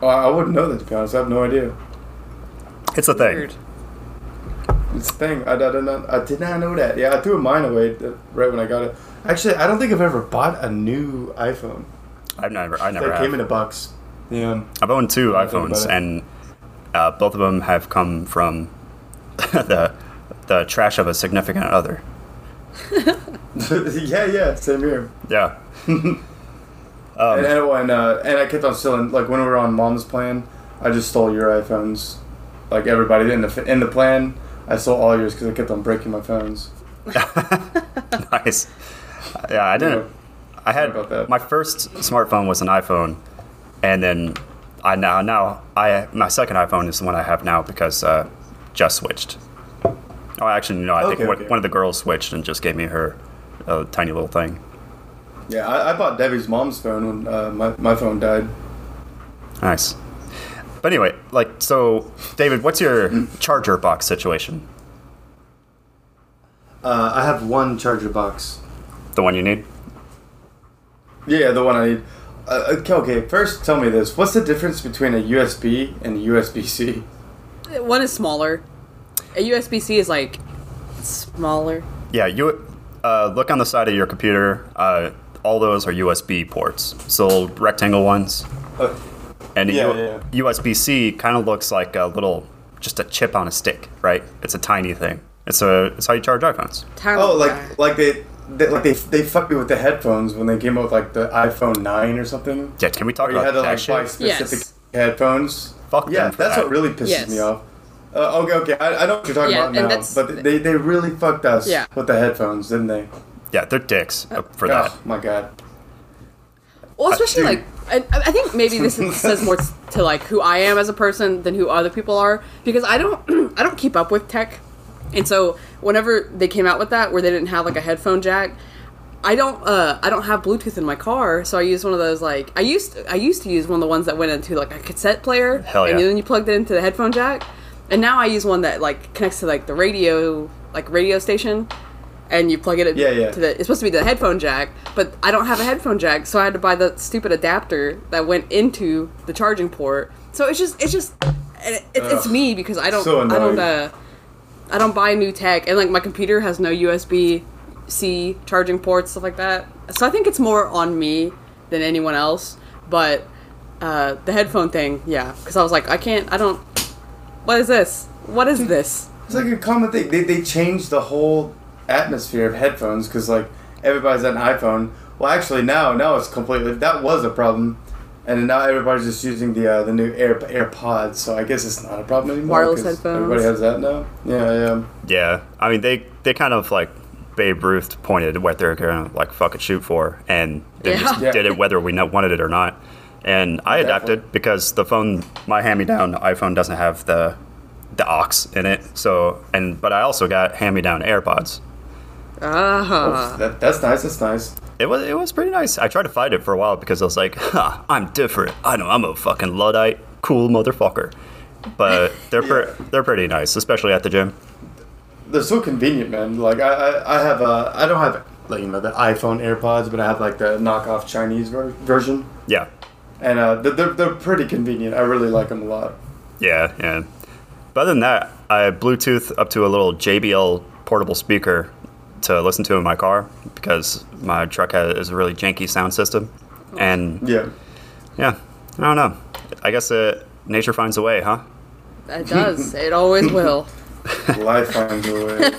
oh. I wouldn't know that, to be honest. I have no idea. It's a thing. Weird. It's a thing. I, I, don't know, I did not know that. Yeah, I threw mine away right when I got it. Actually, I don't think I've ever bought a new iPhone. I've never. I never. That have. Came in a box. Yeah. I've owned two iPhones, and uh, both of them have come from the the trash of a significant other. yeah, yeah, same here. Yeah. um, and and, when, uh, and I kept on stealing, like, when we were on Mom's plan, I just stole your iPhones. Like, everybody in the in the plan, I stole all yours because I kept on breaking my phones. Nice. Yeah, I didn't. Yeah. I had, about that. My first smartphone was an iPhone, and then I now, now I my second iPhone is the one I have now because uh, Jess switched. Oh, actually, no, I okay, think one, okay. one of the girls switched and just gave me her uh, tiny little thing. Yeah, I, I bought Debbie's mom's phone when uh, my, my phone died. Nice. But anyway, like, so, David, what's your charger box situation? Uh, I have one charger box. The one you need? Yeah, the one I need. Uh, okay, okay, first tell me this. What's the difference between a U S B and a U S B C? One is smaller. A U S B C is, like, smaller. Yeah, you uh, look on the side of your computer. Uh, all those are U S B ports, so rectangle ones. Uh, and yeah, U- yeah. U S B C kind of looks like a little, just a chip on a stick, right? It's a tiny thing. It's a it's how you charge iPhones. Tiny. Oh, like like they, they like they they fucked me with the headphones when they came out with like the iPhone nine or something. Yeah, can we talk about that? You had to like buy specific yes. headphones. Fuck them. Yeah, for that's that. What really pisses yes. me off. Uh, okay, okay, I, I know what you're talking yeah, about now, but they, they really fucked us yeah. with the headphones, didn't they? Yeah, they're dicks for that. Oh, my God. Well, especially, uh, like, I, I think maybe this says more to, like, who I am as a person than who other people are, because I don't I don't keep up with tech, and so whenever they came out with that, where they didn't have, like, a headphone jack, I don't uh, I don't have Bluetooth in my car, so I use one of those, like, I used, I used to use one of the ones that went into, like, a cassette player, Hell yeah. and then you plugged it into the headphone jack. And now I use one that, like, connects to, like, the radio, like, radio station, and you plug it yeah, yeah. to the, it's supposed to be the headphone jack, but I don't have a headphone jack, so I had to buy the stupid adapter that went into the charging port. So it's just, it's just, it, it, Ugh, it's me, because I don't, so I don't, uh, I don't buy new tech, and, like, my computer has no U S B C charging ports, stuff like that. So I think it's more on me than anyone else, but, uh, the headphone thing, yeah, because I was like, I can't, I don't, What is this? What is this? It's like a common thing. They they changed the whole atmosphere of headphones because, like, everybody's on an iPhone. Well, actually, now now it's completely... That was a problem. And now everybody's just using the uh, the new Air, AirPods, so I guess it's not a problem anymore. Wireless headphones. Everybody has that now. Yeah, yeah. Yeah. I mean, they, they kind of, like, Babe Ruth pointed what they're going to, like, fucking shoot for. And they yeah. just yeah. did it whether we wanted it or not. And I adapted because the phone, my hand-me-down iPhone doesn't have the the aux in it. So and but I also got hand-me-down AirPods. Uh huh. Oh, that, that's nice. That's nice. It was it was pretty nice. I tried to fight it for a while because I was like, huh, I'm different. I know I'm a fucking Luddite, cool motherfucker. But they're yeah. per, they're pretty nice, especially at the gym. They're so convenient, man. Like I, I, I have a I don't have like you know the iPhone AirPods, but I have like the knockoff Chinese ver- version. Yeah. And uh, they're, they're pretty convenient. I really like them a lot. Yeah, yeah. But other than that, I Bluetooth up to a little J B L portable speaker to listen to in my car because my truck has is a really janky sound system. And yeah, yeah. I don't know. I guess uh, nature finds a way, huh? It does. It always will. Life finds a way.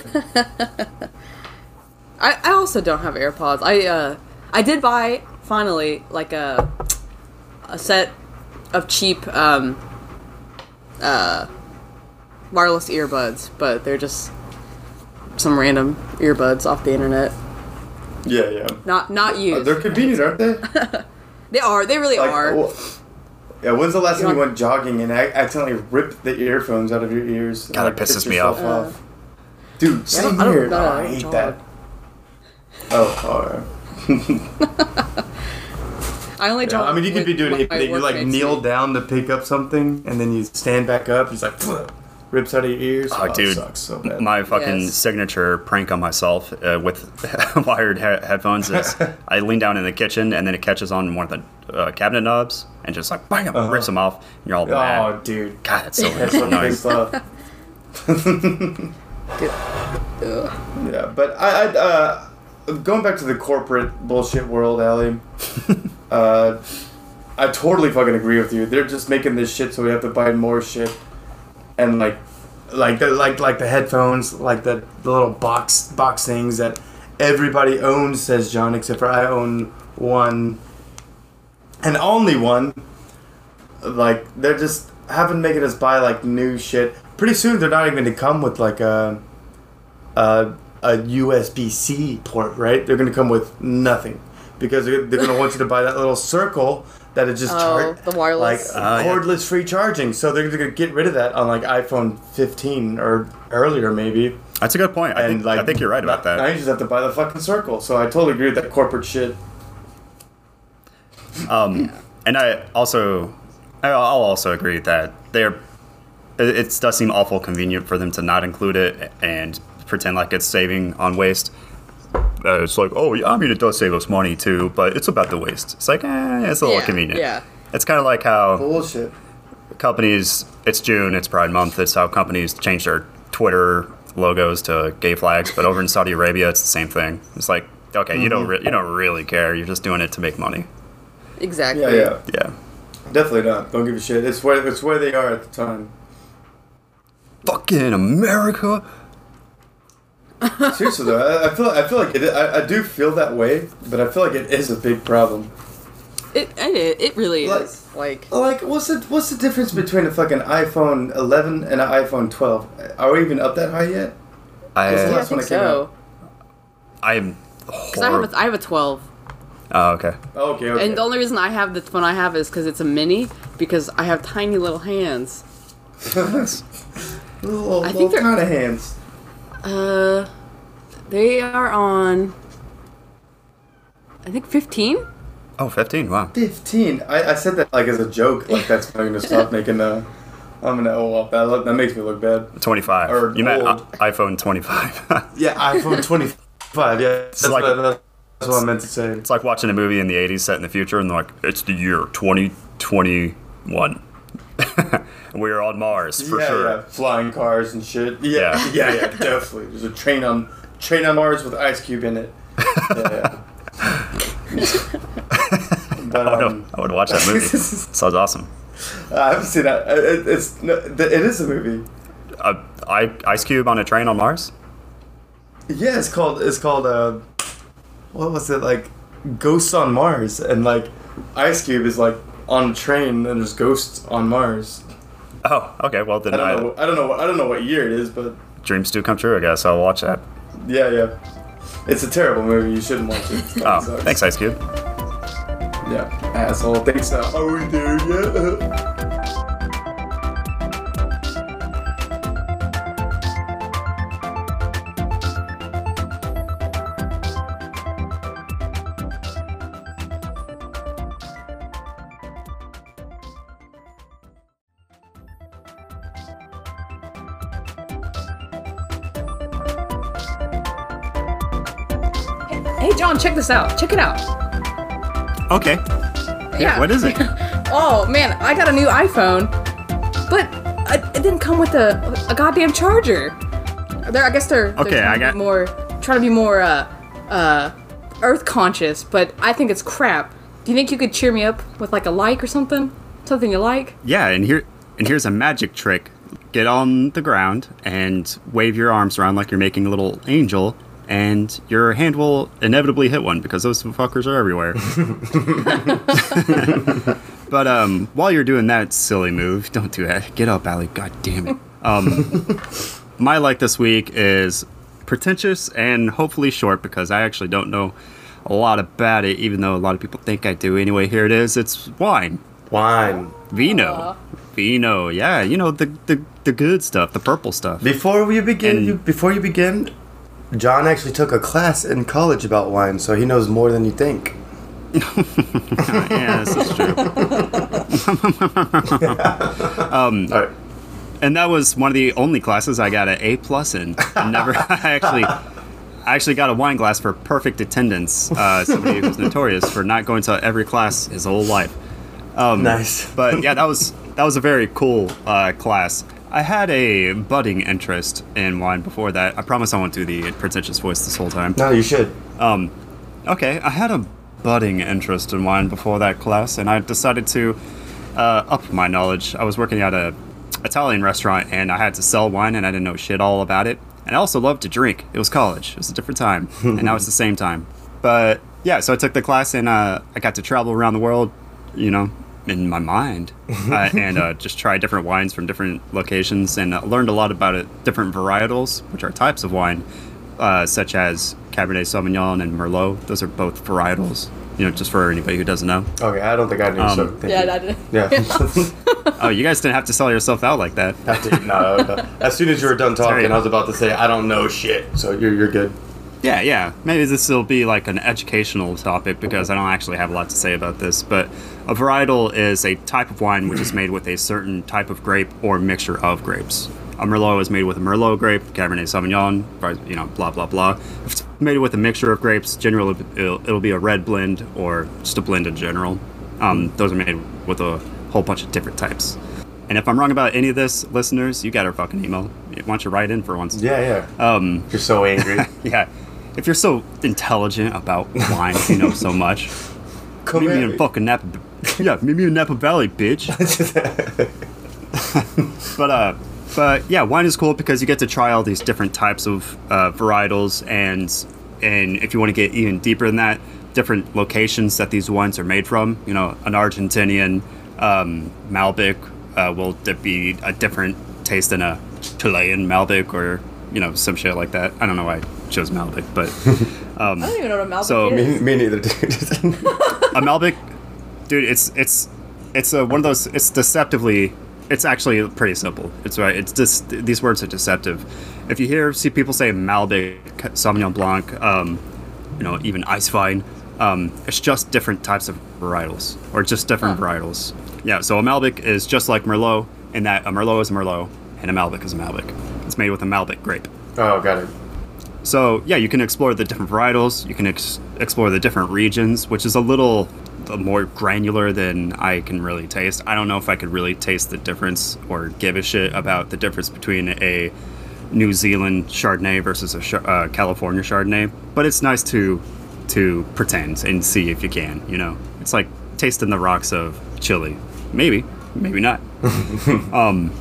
I I also don't have AirPods. I uh I did buy finally like a. a set of cheap um, uh, wireless earbuds, but they're just some random earbuds off the internet. Yeah, yeah. Not not used. Uh, they're convenient, aren't they? They are. They really like, are. Well, yeah. When's the last you time you went jogging and I accidentally ripped the earphones out of your ears? God, it like, pisses me off. off. Uh, Dude, same yeah, here. I, oh, I hate jog. that. Oh, all right. I only yeah, I mean, you could be doing it. You like kneel me. down to pick up something, and then you stand back up. It's like rips out of your ears. Oh, oh dude, it sucks so bad. My fucking yes. signature prank on myself uh, with wired he- headphones is I lean down in the kitchen, and then it catches on one of the uh, cabinet knobs, and just like bang, uh-huh. rips them off. And you're all mad. Oh, dude, God, it's so nice. Yeah, but I. I uh, Going back to the corporate bullshit world, Allie, uh, I totally fucking agree with you. They're just making this shit so we have to buy more shit. And, like, like the, like, like the headphones, like the, the little box box things that everybody owns Sesjon, except for I own one and only one. Like, they're just having making us buy like new shit. Pretty soon they're not even gonna come with like a a, a U S B C port, right? They're gonna come with nothing because they're, they're gonna want you to buy that little circle that it just oh, chart, the wireless, like uh, cordless yeah. free charging. So they're gonna get rid of that on like iPhone fifteen or earlier, maybe. That's a good point. I and think like, I think you're right about that. Now you just have to buy the fucking circle. So I totally agree with that corporate shit. Um, yeah. and I also, I'll also agree that they're. It does seem awful convenient for them to not include it and pretend like it's saving on waste. Uh, it's like, oh, yeah, I mean, it does save us money too, but it's about the waste. It's like, eh, it's a little yeah, convenient. Yeah. It's kind of like how bullshit companies. It's June. It's Pride Month. It's how companies change their Twitter logos to gay flags, but over in Saudi Arabia, it's the same thing. It's like, okay, mm-hmm. you don't re- you don't really care. You're just doing it to make money. Exactly. Yeah, yeah, yeah. Definitely not. Don't give a shit. It's where it's where they are at the time. Fucking America. Seriously though, I, I feel I feel like it, I, I do feel that way, but I feel like it is a big problem. It it, it really like, is. Like like what's the what's the difference between a fucking iPhone eleven and an iPhone twelve? Are we even up that high yet? I, yeah, I think so. I'm because I have a, I have a twelve. Oh, okay. okay. Okay. And the only reason I have the phone I have is because it's a mini, because I have tiny little hands. Little, I think they're kind of hands. Uh, they are on. I think fifteen. Oh, fifteen! Wow. Fifteen. I, I said that like as a joke. Like that's not gonna stop making. Uh, I'm gonna oh off that. That makes me look bad. Twenty-five. Or you meant I- iPhone twenty-five. Yeah, iPhone twenty-five. Yeah, that's, like, what, that's what I meant to say. It's like watching a movie in the eighties set in the future, and they're like, it's the year twenty twenty-one. We are on Mars for yeah, sure. Yeah, flying cars and shit. Yeah, yeah, yeah, yeah, definitely. There's a train on train on Mars with Ice Cube in it. Yeah. But, I, would, um, I would watch that movie. Sounds awesome. I haven't seen that. It, it's it is a movie. Uh, I, Ice Cube on a train on Mars. Yeah, it's called it's called uh, what was it like? Ghosts on Mars, and like Ice Cube is like on a train and there's ghosts on Mars. Oh, okay. Well, then I don't, I, know, I don't know. I don't know what year it is, but dreams do come true. I guess I'll watch that. Yeah, yeah. It's a terrible movie. You shouldn't watch it. Oh, sucks. Thanks, Ice Cube. Yeah, asshole. Thanks. Uh, are we there yet? Check this out. Check it out. Okay. Yeah. What is it? Oh, man. I got a new iPhone, but it didn't come with a, a goddamn charger. They're, I guess they're, okay, they're trying, I got... to be more, trying to be more uh, uh, earth conscious, but I think it's crap. Do you think you could cheer me up with like a like or something? Something you like? Yeah, and here and here's a magic trick. Get on the ground and wave your arms around like you're making a little angel, and your hand will inevitably hit one because those fuckers are everywhere. But um, while you're doing that silly move, don't do that. Get up, Allie. God damn it. Um, my like this week is pretentious and hopefully short because I actually don't know a lot about it, even though a lot of people think I do. Anyway, here it is. It's wine. Wine. Vino. Aww. Vino. Yeah, you know, the, the, the good stuff, the purple stuff. Before we begin, and, you, before you begin... John actually took a class in college about wine, so he knows more than you think. Yeah, this is true. um, right. And that was one of the only classes I got an A plus in. Never, I actually, I actually got a wine glass for perfect attendance. Uh, somebody who's notorious for not going to every class his whole life. Um, nice. But yeah, that was that was a very cool uh, class. I had a budding interest in wine before that. I promise I won't do the pretentious voice this whole time. No, you should. Um, okay, I had a budding interest in wine before that class, and I decided to uh, up my knowledge. I was working at a Italian restaurant, and I had to sell wine, and I didn't know shit all about it. And I also loved to drink. It was college. It was a different time. And now it's the same time. But yeah, so I took the class and uh, I got to travel around the world, you know, in my mind. uh, and uh, just try different wines from different locations and uh, learned a lot about it, different varietals, which are types of wine, uh, such as Cabernet Sauvignon and Merlot. Those are both varietals, you know, just for anybody who doesn't know. Okay, I don't think I knew um, so. Thank yeah, you. I didn't. Yeah. yeah. Oh, you guys didn't have to sell yourself out like that. I did, no, no. As soon as you were done talking, I was about to say, I don't know shit. So you're you're good. Yeah, yeah. Maybe this will be like an educational topic because I don't actually have a lot to say about this. But a varietal is a type of wine which is made with a certain type of grape or mixture of grapes. A Merlot is made with a Merlot grape, Cabernet Sauvignon, you know, blah, blah, blah. If it's made with a mixture of grapes, generally it'll, it'll be a red blend or just a blend in general. Um, those are made with a whole bunch of different types. And if I'm wrong about any of this, listeners, you got our fucking email. Why don't you write in for once? Yeah, yeah. Um, you're so angry. yeah. If you're so intelligent about wine, you know so much. Come meet me in fucking Napa. Yeah, meet me in Napa Valley, bitch. but uh, but yeah, wine is cool because you get to try all these different types of uh, varietals, and and if you want to get even deeper than that, different locations that these wines are made from. You know, an Argentinian um, Malbec uh, will be a different taste than a Chilean Malbec or. You know, some shit like that. I don't know why I chose Malbec, but... Um, I don't even know what a Malbec so, is. Me, me neither, dude. A Malbec, dude, it's it's it's a, one of those... It's deceptively... It's actually pretty simple. It's right. It's just... These words are deceptive. If you hear, see people say Malbec, Sauvignon Blanc, um, you know, even Eiswein, um, it's just different types of varietals, or just different huh. varietals. Yeah, so a Malbec is just like Merlot, in that a Merlot is a Merlot, and a Malbec is a Malbec. It's made with a Malbec grape. Oh, got it. So, yeah, you can explore the different varietals. You can ex- explore the different regions, which is a little more granular than I can really taste. I don't know if I could really taste the difference or give a shit about the difference between a New Zealand Chardonnay versus a sh- uh, California Chardonnay. But it's nice to to pretend and see if you can, you know. It's like tasting the rocks of Chile. Maybe. Maybe not. um...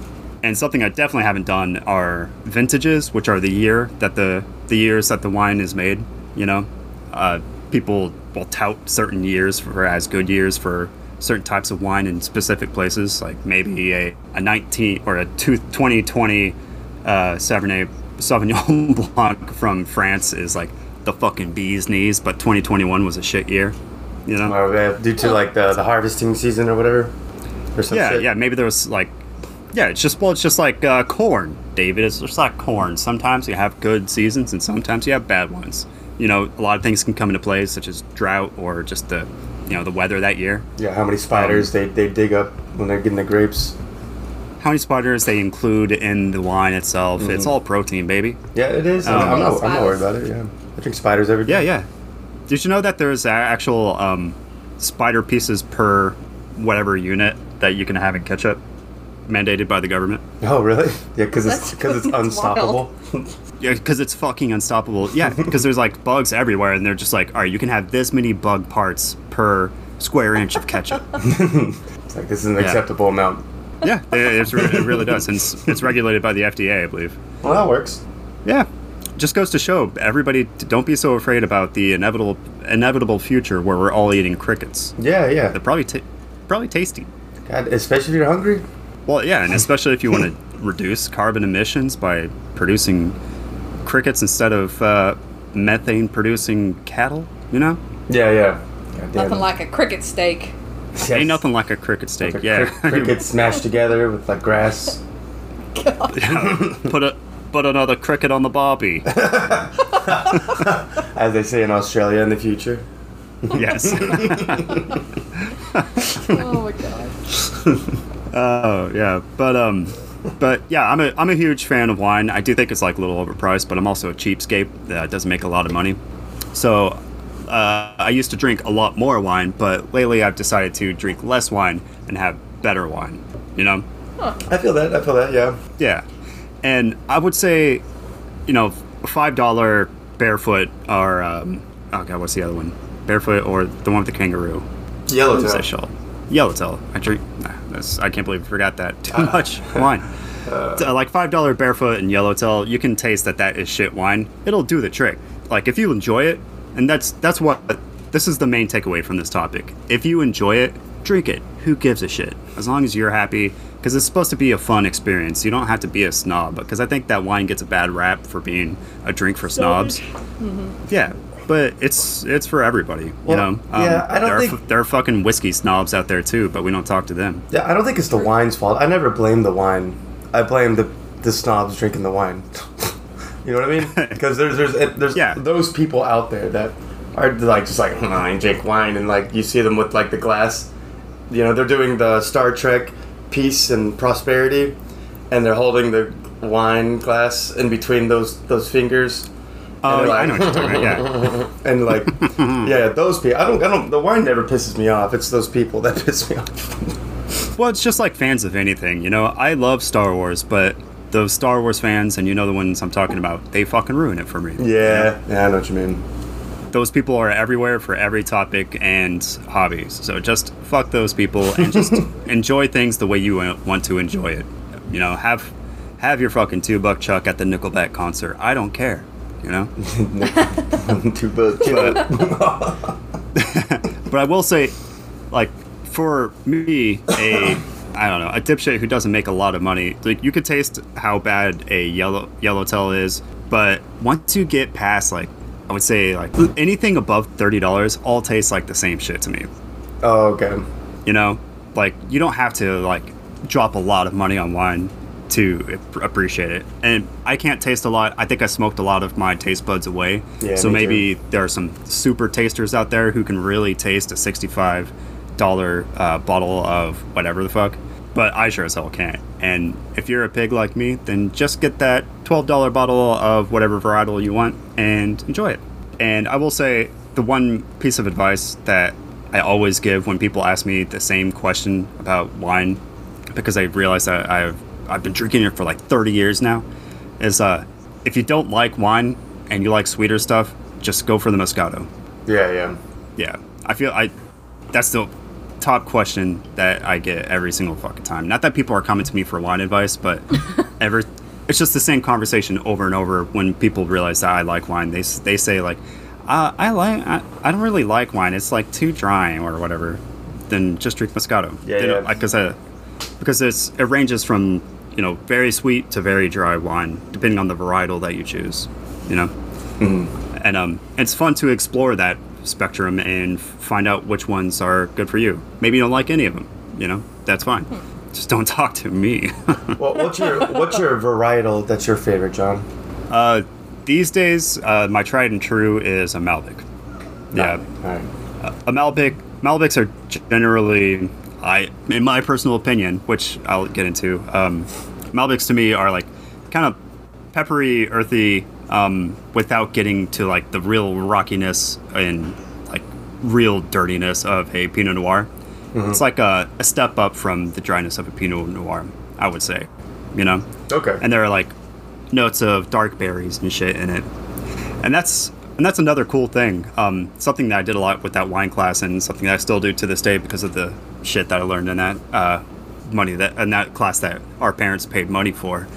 And something I definitely haven't done are vintages, which are the year that the the years that the wine is made. You know, uh, people will tout certain years for as good years for certain types of wine in specific places, like maybe a, a nineteen or a two, twenty twenty uh, Sauvignon Sauvignon Blanc from France is like the fucking bee's knees, but twenty twenty-one was a shit year. You know, oh, due to like the, the harvesting season or whatever. Or some yeah, shit. yeah, maybe there was like. Yeah, it's just well, it's just like uh, corn, David. It's just like corn. Sometimes you have good seasons, and sometimes you have bad ones. You know, a lot of things can come into play, such as drought or just the, you know, the weather that year. Yeah, how many spiders um, they, they dig up when they're getting the grapes? How many spiders they include in the wine itself? Mm-hmm. It's all protein, baby. Yeah, it is. Um, I'm, not, I'm not worried about it. Yeah, I drink spiders every day. Yeah, yeah. Did you know that there's actual um, spider pieces per whatever unit that you can have in ketchup? Mandated by the government. Oh, really? Yeah, because it's because it's unstoppable. yeah, because it's fucking unstoppable. Yeah, because there's like bugs everywhere, and they're just like, all right, you can have this many bug parts per square inch of ketchup. It's like this is an yeah. acceptable amount. Yeah, it, re- it really does, and it's, it's regulated by the F D A, I believe. Well, that works. Yeah, just goes to show everybody don't be so afraid about the inevitable inevitable future where we're all eating crickets. Yeah, yeah. They're probably t- probably tasty. God, especially if you're hungry. Well, yeah, and especially if you want to reduce carbon emissions by producing crickets instead of uh, methane-producing cattle, you know? Yeah, yeah. God, nothing like a cricket steak. Yes. Ain't nothing like a cricket steak, like a yeah. Cr- crickets smashed together with, like, grass. God. Yeah, put, a, put another cricket on the barbie. As they say in Australia in the future. Yes. Oh, my God. Oh uh, yeah, but um, but yeah, I'm a I'm a huge fan of wine. I do think it's like a little overpriced, but I'm also a cheapskate that doesn't make a lot of money. So uh, I used to drink a lot more wine, but lately I've decided to drink less wine and have better wine. You know, huh. I feel that. I feel that. Yeah. Yeah, and I would say, you know, five dollar Barefoot or um, oh god, what's the other one? Barefoot or the one with the kangaroo? Yellowtail. Yellowtail. I drink. I can't believe I forgot that. Too much wine. uh, like five dollar Barefoot and Yellowtail, you can taste that that is shit wine. It'll do the trick. Like, if you enjoy it, and that's that's what, this is the main takeaway from this topic. If you enjoy it, drink it. Who gives a shit? As long as you're happy, because it's supposed to be a fun experience. You don't have to be a snob, because I think that wine gets a bad rap for being a drink for snobs. Mm-hmm. Yeah. But it's it's for everybody, well, you know. Um, yeah, I don't there think are f- there are fucking whiskey snobs out there too, but we don't talk to them. Yeah, I don't think it's the wine's fault. I never blame the wine. I blame the the snobs drinking the wine. You know what I mean? Because there's there's there's yeah. those people out there that are like just like, I ain't drink wine, and like you see them with like the glass. You know, they're doing the Star Trek peace and prosperity, and they're holding the wine glass in between those those fingers. Oh, like, I know what you're talking about, yeah. And like, yeah, those people. I don't, I don't, the wine never pisses me off. It's those people that piss me off. Well, it's just like fans of anything, you know? I love Star Wars, but those Star Wars fans, and you know the ones I'm talking about, they fucking ruin it for me. Yeah, you know? Yeah, I know what you mean. Those people are everywhere for every topic and hobbies. So just fuck those people and just enjoy things the way you want to enjoy it. You know, have, have your fucking two buck chuck at the Nickelback concert. I don't care. You know, too but, but I will say, like, for me, a I don't know, a dipshit who doesn't make a lot of money, like, you could taste how bad a yellow Yellowtail is, but once you get past, like, I would say, like, anything above thirty dollars, all tastes like the same shit to me. Oh, okay. You know, like, you don't have to like drop a lot of money on wine to appreciate it. And I can't taste a lot. I think I smoked a lot of my taste buds away. Yeah, so maybe too. There are some super tasters out there who can really taste a sixty-five dollar uh, bottle of whatever the fuck. But I sure as hell can't. And if you're a pig like me, then just get that twelve dollar bottle of whatever varietal you want and enjoy it. And I will say the one piece of advice that I always give when people ask me the same question about wine, because I realize that I've I've been drinking it for like thirty years now, is uh, if you don't like wine and you like sweeter stuff, just go for the Moscato. Yeah, yeah. Yeah. I feel I, that's the top question that I get every single fucking time. Not that people are coming to me for wine advice, but every, it's just the same conversation over and over when people realize that I like wine. They they say like, uh, I like, I, I don't really like wine. It's like too dry or whatever. Then just drink Moscato. Yeah, they yeah. Don't, like, cause I, because it's, it ranges from, you know, very sweet to very dry wine, depending on the varietal that you choose, you know? Mm. And um, it's fun to explore that spectrum and find out which ones are good for you. Maybe you don't like any of them, you know? That's fine. Mm. Just don't talk to me. Well, what's your what's your varietal that's your favorite, John? Uh, these days, uh, my tried and true is a Malbec. Yeah. Malbec. All right. Uh, a Malbec. Malbecs are generally... I, in my personal opinion, which I'll get into, um, Malbecs to me are like kind of peppery, earthy, um, without getting to like the real rockiness and like real dirtiness of a Pinot Noir. Mm-hmm. It's like a, a step up from the dryness of a Pinot Noir, I would say, you know? Okay. And there are like notes of dark berries and shit in it. And that's... And that's another cool thing, um, something that I did a lot with that wine class and something that I still do to this day because of the shit that I learned in that uh, money that in that class that our parents paid money for.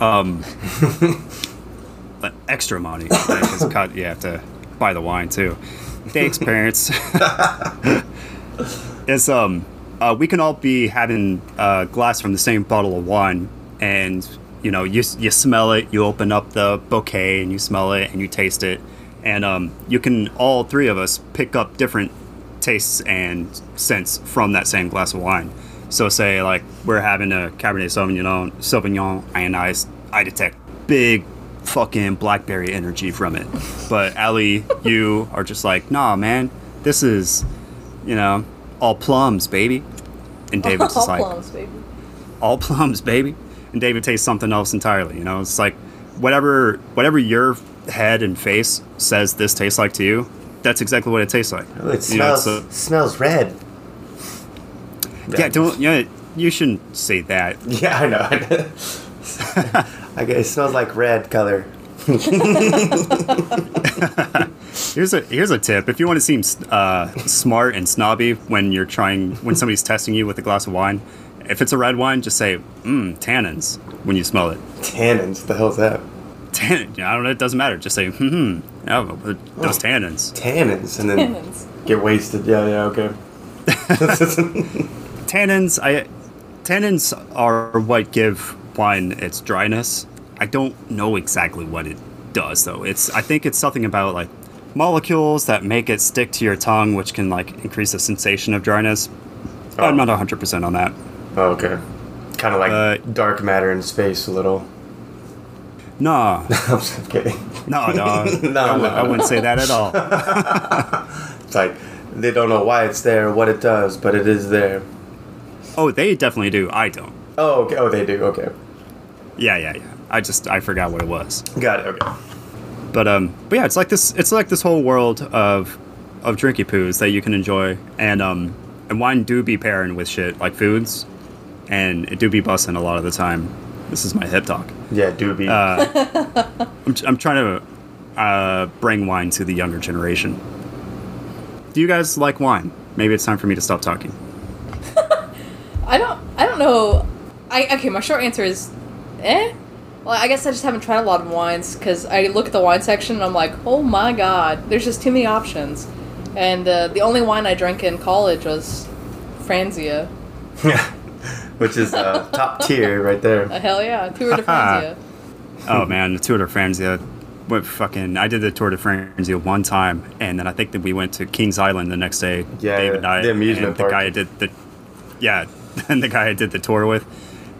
Um, but extra money. Right? You have to buy the wine, too. Thanks, parents. It's, um, uh, we can all be having a glass from the same bottle of wine and, you know, you, you smell it, you open up the bouquet and you smell it and you taste it. And um, you can, all three of us, pick up different tastes and scents from that same glass of wine. So say, like, we're having a Cabernet Sauvignon, Sauvignon and I, I detect big fucking blackberry energy from it. But Ali, you are just like, nah, man, this is, you know, all plums, baby. And David's just like... All plums, baby. All plums, baby. And David tastes something else entirely, you know? It's like, whatever, whatever your... head and face says this tastes like to you, that's exactly what it tastes like. Oh, it smells, know, so, smells red. Yeah, don't, you know, you shouldn't say that. Yeah, I know. Okay, it smells like red color. Here's a here's a tip. If you want to seem uh, smart and snobby when you're trying when somebody's testing you with a glass of wine, If it's a red wine, just say, mmm, tannins, when you smell it. Tannins? What the hell is that? Tannin, I don't know, it doesn't matter. Just say, hmm, oh, those tannins. Tannins, and then tannins. Get wasted. Yeah, yeah, okay. tannins, I, tannins are what give wine its dryness. I don't know exactly what it does, though. It's I think it's something about, like, molecules that make it stick to your tongue, which can, like, increase the sensation of dryness. Oh. I'm not one hundred percent on that. Oh, okay. Kind of like uh, dark matter in space a little. No. I'm just kidding. No, no. no, no, I, no, I wouldn't no. say that at all. It's like, they don't know why it's there, what it does, but it is there. Oh, they definitely do. I don't. Oh, okay. Oh, they do. Okay. Yeah, yeah, yeah. I just, I forgot what it was. Got it. Okay. But, um, but yeah, it's like this, it's like this whole world of, of drinky poos that you can enjoy. And, um, and wine do be pairing with shit like foods. And it do be bussin' a lot of the time. This is my hip talk. Yeah, do be. Uh, I'm, I'm trying to uh, bring wine to the younger generation. Do you guys like wine? Maybe it's time for me to stop talking. I don't. I don't know. I okay. My short answer is, eh. Well, I guess I just haven't tried a lot of wines because I look at the wine section and I'm like, oh my god, there's just too many options. And uh, the only wine I drank in college was Franzia. Yeah. Which is uh, top tier right there. Uh, hell yeah, Tour de Franzia. Oh man, the Tour de Franzia. Went fucking, I did the Tour de Franzia one time, and then I think that we went to Kings Island the next day. Yeah, Dave and I, the amusement and park. The guy I did the, yeah, and the guy I did the tour with,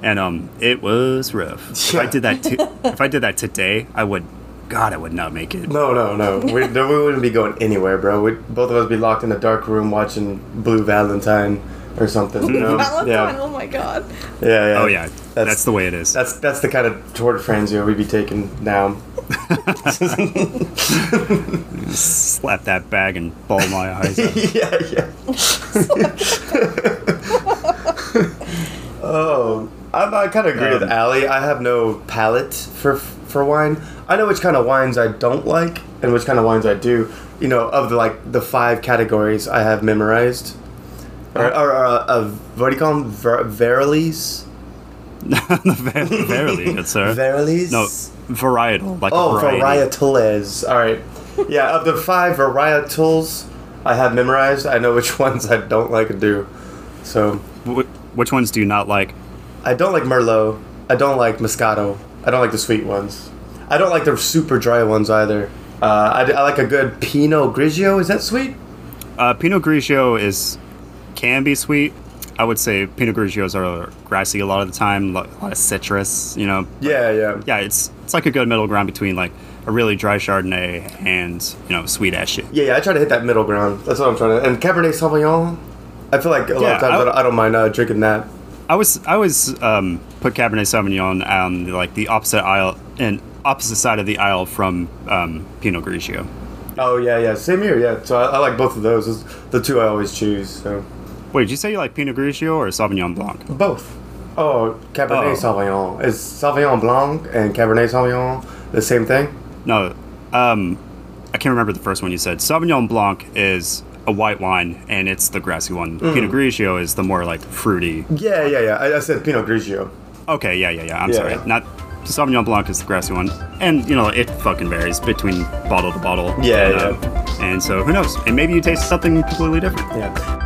and um, it was rough. Yeah. If I did that, to, if I did that today, I would, God, I would not make it. No, no, no, we, no, we wouldn't be going anywhere, bro. We both of us be locked in a dark room watching Blue Valentine. Or something, you know? Yeah. Oh my god. Yeah, yeah. Oh yeah. That's, that's the way it is. That's that's the kind of tour de Franzia we'd be taking now. Slap that bag and ball my eyes out. Yeah, yeah. Oh, I, I kind of agree um, with Allie. I have no palate for for wine. I know which kind of wines I don't like and which kind of wines I do. You know, of the, like the five categories I have memorized. Or, or, or uh, uh, what do you call them? Ver- Verilis? Ver- verily, good sir. Verilis? No, varietal. Like oh, varietales. All right. Yeah, of the five varietals I have memorized, I know which ones I don't like and do. So, Wh- which ones do you not like? I don't like Merlot. I don't like Moscato. I don't like the sweet ones. I don't like the super dry ones either. Uh, I, I like a good Pinot Grigio. Is that sweet? Uh, Pinot Grigio is... can be sweet. I would say Pinot Grigios are grassy a lot of the time, a lot of citrus, you know. Yeah, yeah. Yeah, it's it's like a good middle ground between like a really dry Chardonnay and, you know, sweet ass shit. Yeah, yeah, I try to hit that middle ground. That's what I'm trying to. And Cabernet Sauvignon, I feel like a yeah, lot of times I, w- I don't mind uh, drinking that. I was I always um, put Cabernet Sauvignon on like the opposite aisle and opposite side of the aisle from um, Pinot Grigio. Oh yeah, yeah, same here. Yeah, so I, I like both of those. It's the two I always choose. So. Wait, did you say you like Pinot Grigio or Sauvignon Blanc? Both. Oh, Cabernet oh. Sauvignon. Is Sauvignon Blanc and Cabernet Sauvignon the same thing? No. Um, I can't remember the first one you said. Sauvignon Blanc is a white wine, and it's the grassy one. Mm. Pinot Grigio is the more, like, fruity. Yeah, yeah, yeah. I, I said Pinot Grigio. Okay, yeah, yeah, yeah. I'm yeah, sorry. Yeah. Not Sauvignon Blanc is the grassy one. And, you know, it fucking varies between bottle to bottle. Yeah, and, yeah. Uh, and so, who knows? And maybe you taste something completely different. Yeah.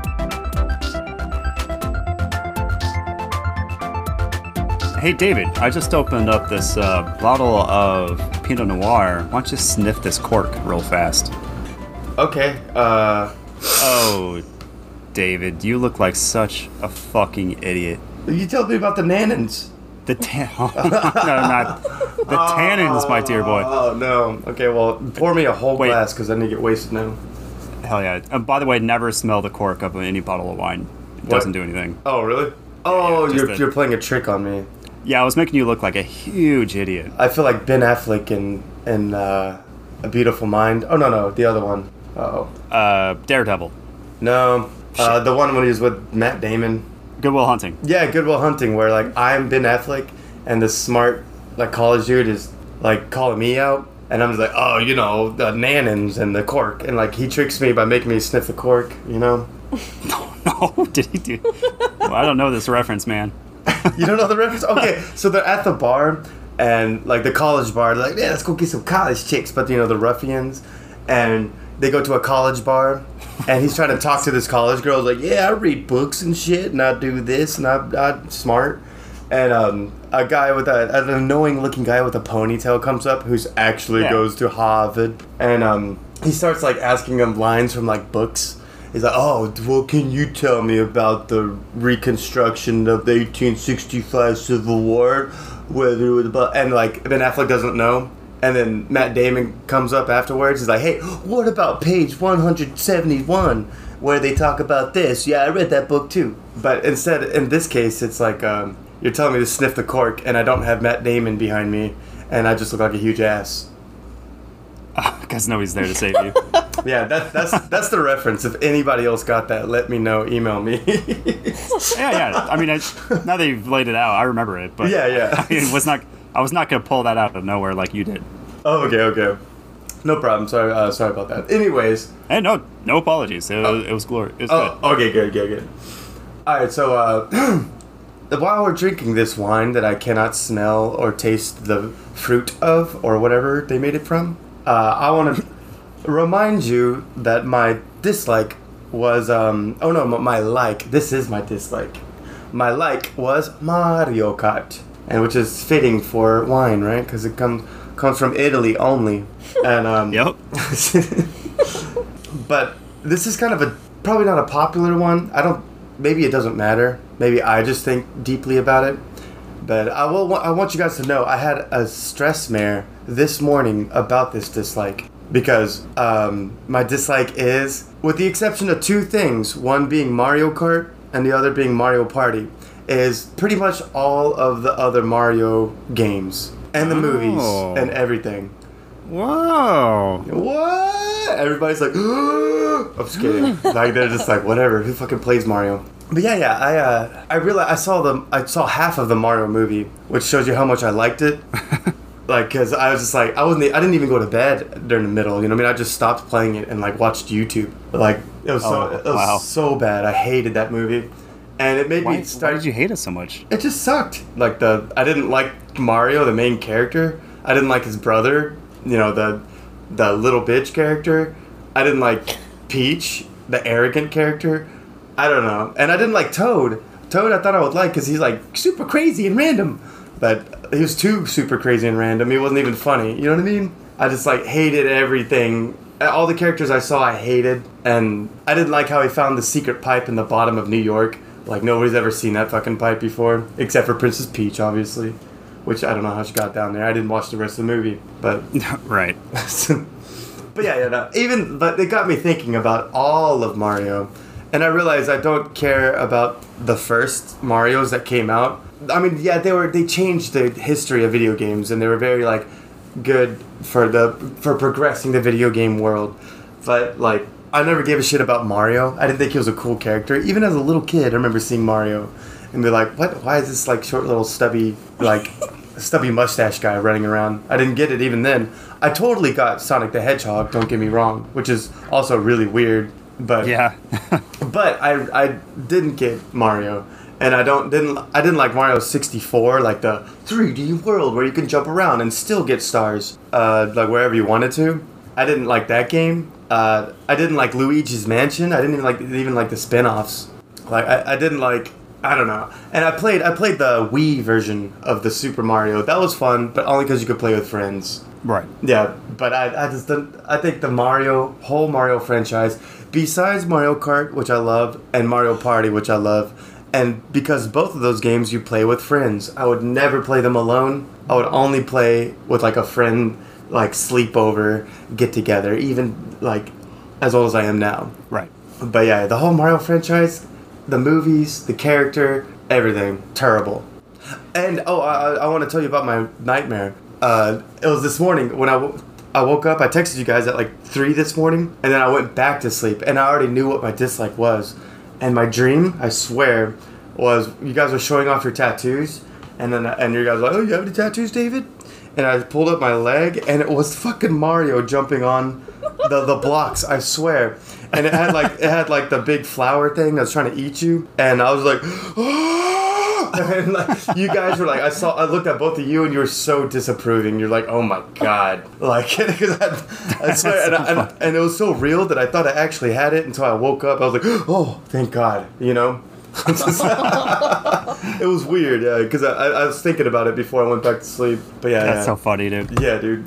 Hey, David, I just opened up this uh, bottle of Pinot Noir. Why don't you sniff this cork real fast? Okay, uh... Oh, David, you look like such a fucking idiot. You told me about the tannins. The tan... no, not... The tannins, oh, my dear boy. Oh, no. Okay, well, pour me a whole Wait. glass, because I need to get wasted now. Hell yeah. And by the way, never smell the cork of any bottle of wine. It what? doesn't do anything. Oh, really? Oh, yeah, you're, a, you're playing a trick on me. Yeah, I was making you look like a huge idiot. I feel like Ben Affleck in, in uh, A Beautiful Mind. Oh, no, no, the other one. Uh-oh. Uh, Daredevil. No, uh, the one when he was with Matt Damon. Good Will Hunting. Yeah, Good Will Hunting, where, like, I'm Ben Affleck, and this smart, like, college dude is, like, calling me out, and I'm just like, oh, you know, the tannins and the cork, and, like, he tricks me by making me sniff the cork, you know? No, no, did he do... Well, I don't know this reference, man. You don't know the reference? Okay, so they're at the bar, and like the college bar, they're like, yeah, let's go get some college chicks. But you know, the ruffians, and they go to a college bar, and he's trying to talk to this college girl. He's like, yeah, I read books and shit, and I do this, and I, I'm smart. And um, a guy with a, an annoying-looking guy with a ponytail comes up, who's actually yeah. goes to Harvard, and um, he starts like asking him lines from like books. He's like, oh, well, can you tell me about the reconstruction of the eighteen sixty-five Civil War? Whether it was about, and like Ben Affleck doesn't know. And then Matt Damon comes up afterwards. He's like, hey, what about page one seventy-one where they talk about this? Yeah, I read that book too. But instead, in this case, it's like, um, you're telling me to sniff the cork, and I don't have Matt Damon behind me, and I just look like a huge ass. Because oh, nobody's there to save you. Yeah, that, that's that's the reference. If anybody else got that, let me know. Email me. yeah, yeah. I mean, I, now that you've laid it out, I remember it. But yeah, yeah. I mean, was not... I was not going to pull that out of nowhere like you did. Oh, okay, okay. No problem. Sorry uh, sorry about that. Anyways. Hey, no no apologies. It, oh. it was glorious. It was oh, good. okay, good, good, good. All right, so uh, while we're drinking this wine that I cannot smell or taste the fruit of or whatever they made it from, uh, I want to remind you that my dislike was... Um, oh, no, my like. This is my dislike. My like was Mario Kart. And which is fitting for wine, right? Because it comes comes from Italy only. And um, yep. But this is kind of a probably not a popular one. I don't. Maybe it doesn't matter. Maybe I just think deeply about it. But I will. I want you guys to know I had a stress mare this morning about this dislike because um, my dislike is, with the exception of two things, one being Mario Kart and the other being Mario Party, is pretty much all of the other Mario games and the oh. movies and everything. Wow. What? Everybody's like, I'm just kidding. Like they're just like, whatever. Who fucking plays Mario? But yeah, yeah. I uh, I realized I saw the I saw half of the Mario movie, which shows you how much I liked it. Like, cause I was just like, I wasn't. I didn't even go to bed during the middle. You know what I mean? I just stopped playing it and like watched YouTube. Like it was oh, so it was wow. so bad. I hated that movie. And it made why, me start... Why did you hate it so much? It just sucked. Like, the I didn't like Mario, the main character. I didn't like his brother, you know, the the little bitch character. I didn't like Peach, the arrogant character. I don't know. And I didn't like Toad. Toad I thought I would like because he's, like, super crazy and random. But he was too super crazy and random. He wasn't even funny. You know what I mean? I just, like, hated everything. All the characters I saw I hated. And I didn't like how he found the secret pipe in the bottom of New York. Like, nobody's ever seen that fucking pipe before. Except for Princess Peach, obviously. Which, I don't know how she got down there. I didn't watch the rest of the movie. But... Right. But yeah, yeah, no. Even... But it got me thinking about all of Mario. And I realized I don't care about the first Marios that came out. I mean, yeah, they were... They changed the history of video games. And they were very, like, good for the... For progressing the video game world. But, like... I never gave a shit about Mario. I didn't think he was a cool character. Even as a little kid, I remember seeing Mario and be like, what? Why is this, like, short little stubby, like, stubby mustache guy running around? I didn't get it even then. I totally got Sonic the Hedgehog, don't get me wrong, which is also really weird, but... Yeah. But I, I didn't get Mario, and I don't didn't I didn't like Mario sixty-four, like the three D world where you can jump around and still get stars, uh, like, wherever you wanted to. I didn't like that game. Uh, I didn't like Luigi's Mansion. I didn't even like even like the spin-offs. Like I, I didn't like I don't know. And I played I played the Wii version of the Super Mario. That was fun, but only because you could play with friends. Right. Yeah. But I I just didn't, I think the Mario whole Mario franchise, besides Mario Kart, which I love, and Mario Party, which I love, and because both of those games you play with friends, I would never play them alone. I would only play with like a friend. Like sleepover, get together, even like as old as I am now. Right. But yeah, the whole Mario franchise, the movies, the character, everything, terrible. And oh, I, I want to tell you about my nightmare. Uh, it was this morning when I, w- I woke up. I texted you guys at like three this morning, and then I went back to sleep. And I already knew what my dislike was. And my dream, I swear, was you guys were showing off your tattoos, and then and you guys were like, oh, you have any tattoos, David? And I pulled up my leg, and it was fucking Mario jumping on the, the blocks, I swear. And it had like it had like the big flower thing that was trying to eat you. And I was like, oh! And like you guys were like, I saw, I looked at both of you, and you were so disapproving. You're like, oh my god, like because I, I swear, and, I, and, and it was so real that I thought I actually had it until I woke up. I was like, oh, thank God, you know. It was weird, yeah, because I, I was thinking about it before I went back to sleep. But yeah, that's yeah. so funny, dude. Yeah, dude.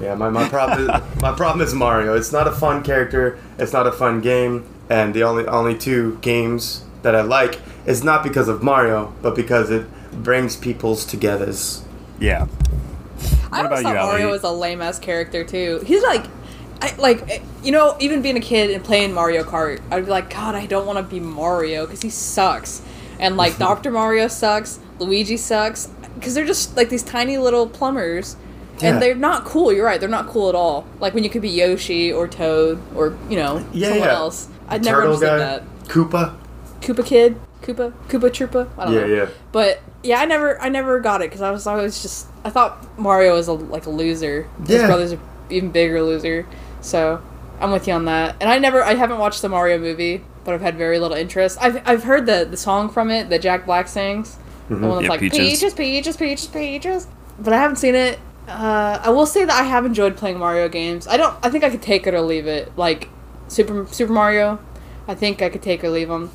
Yeah, my, my problem is, my problem is Mario. It's not a fun character. It's not a fun game. And the only only two games that I like is not because of Mario, but because it brings people's togethers. Yeah. What I about thought you, Mario was a lame ass character too. He's like. I, like, you know, even being a kid and playing Mario Kart, I'd be like, God, I don't want to be Mario, because he sucks. And, like, Doctor Mario sucks, Luigi sucks, because they're just, like, these tiny little plumbers, yeah. and they're not cool, you're right, they're not cool at all. Like, when you could be Yoshi, or Toad, or, you know, yeah, someone yeah. else. I'd never Turtle understood guy, that. Koopa. Koopa Kid, Koopa, Koopa Troopa, I don't yeah, know. Yeah, yeah. But, yeah, I never, I never got it, because I was always just, I thought Mario was, a, like, a loser. Yeah. His brother's an even bigger loser. So, I'm with you on that. And I never, I haven't watched the Mario movie, but I've had very little interest. I've I've heard the, the song from it that Jack Black sings. Mm-hmm. The one that's yeah, like, peaches. peaches, peaches, peaches, peaches. But I haven't seen it. Uh, I will say that I have enjoyed playing Mario games. I don't, I think I could take it or leave it. Like, Super Super Mario, I think I could take or leave them.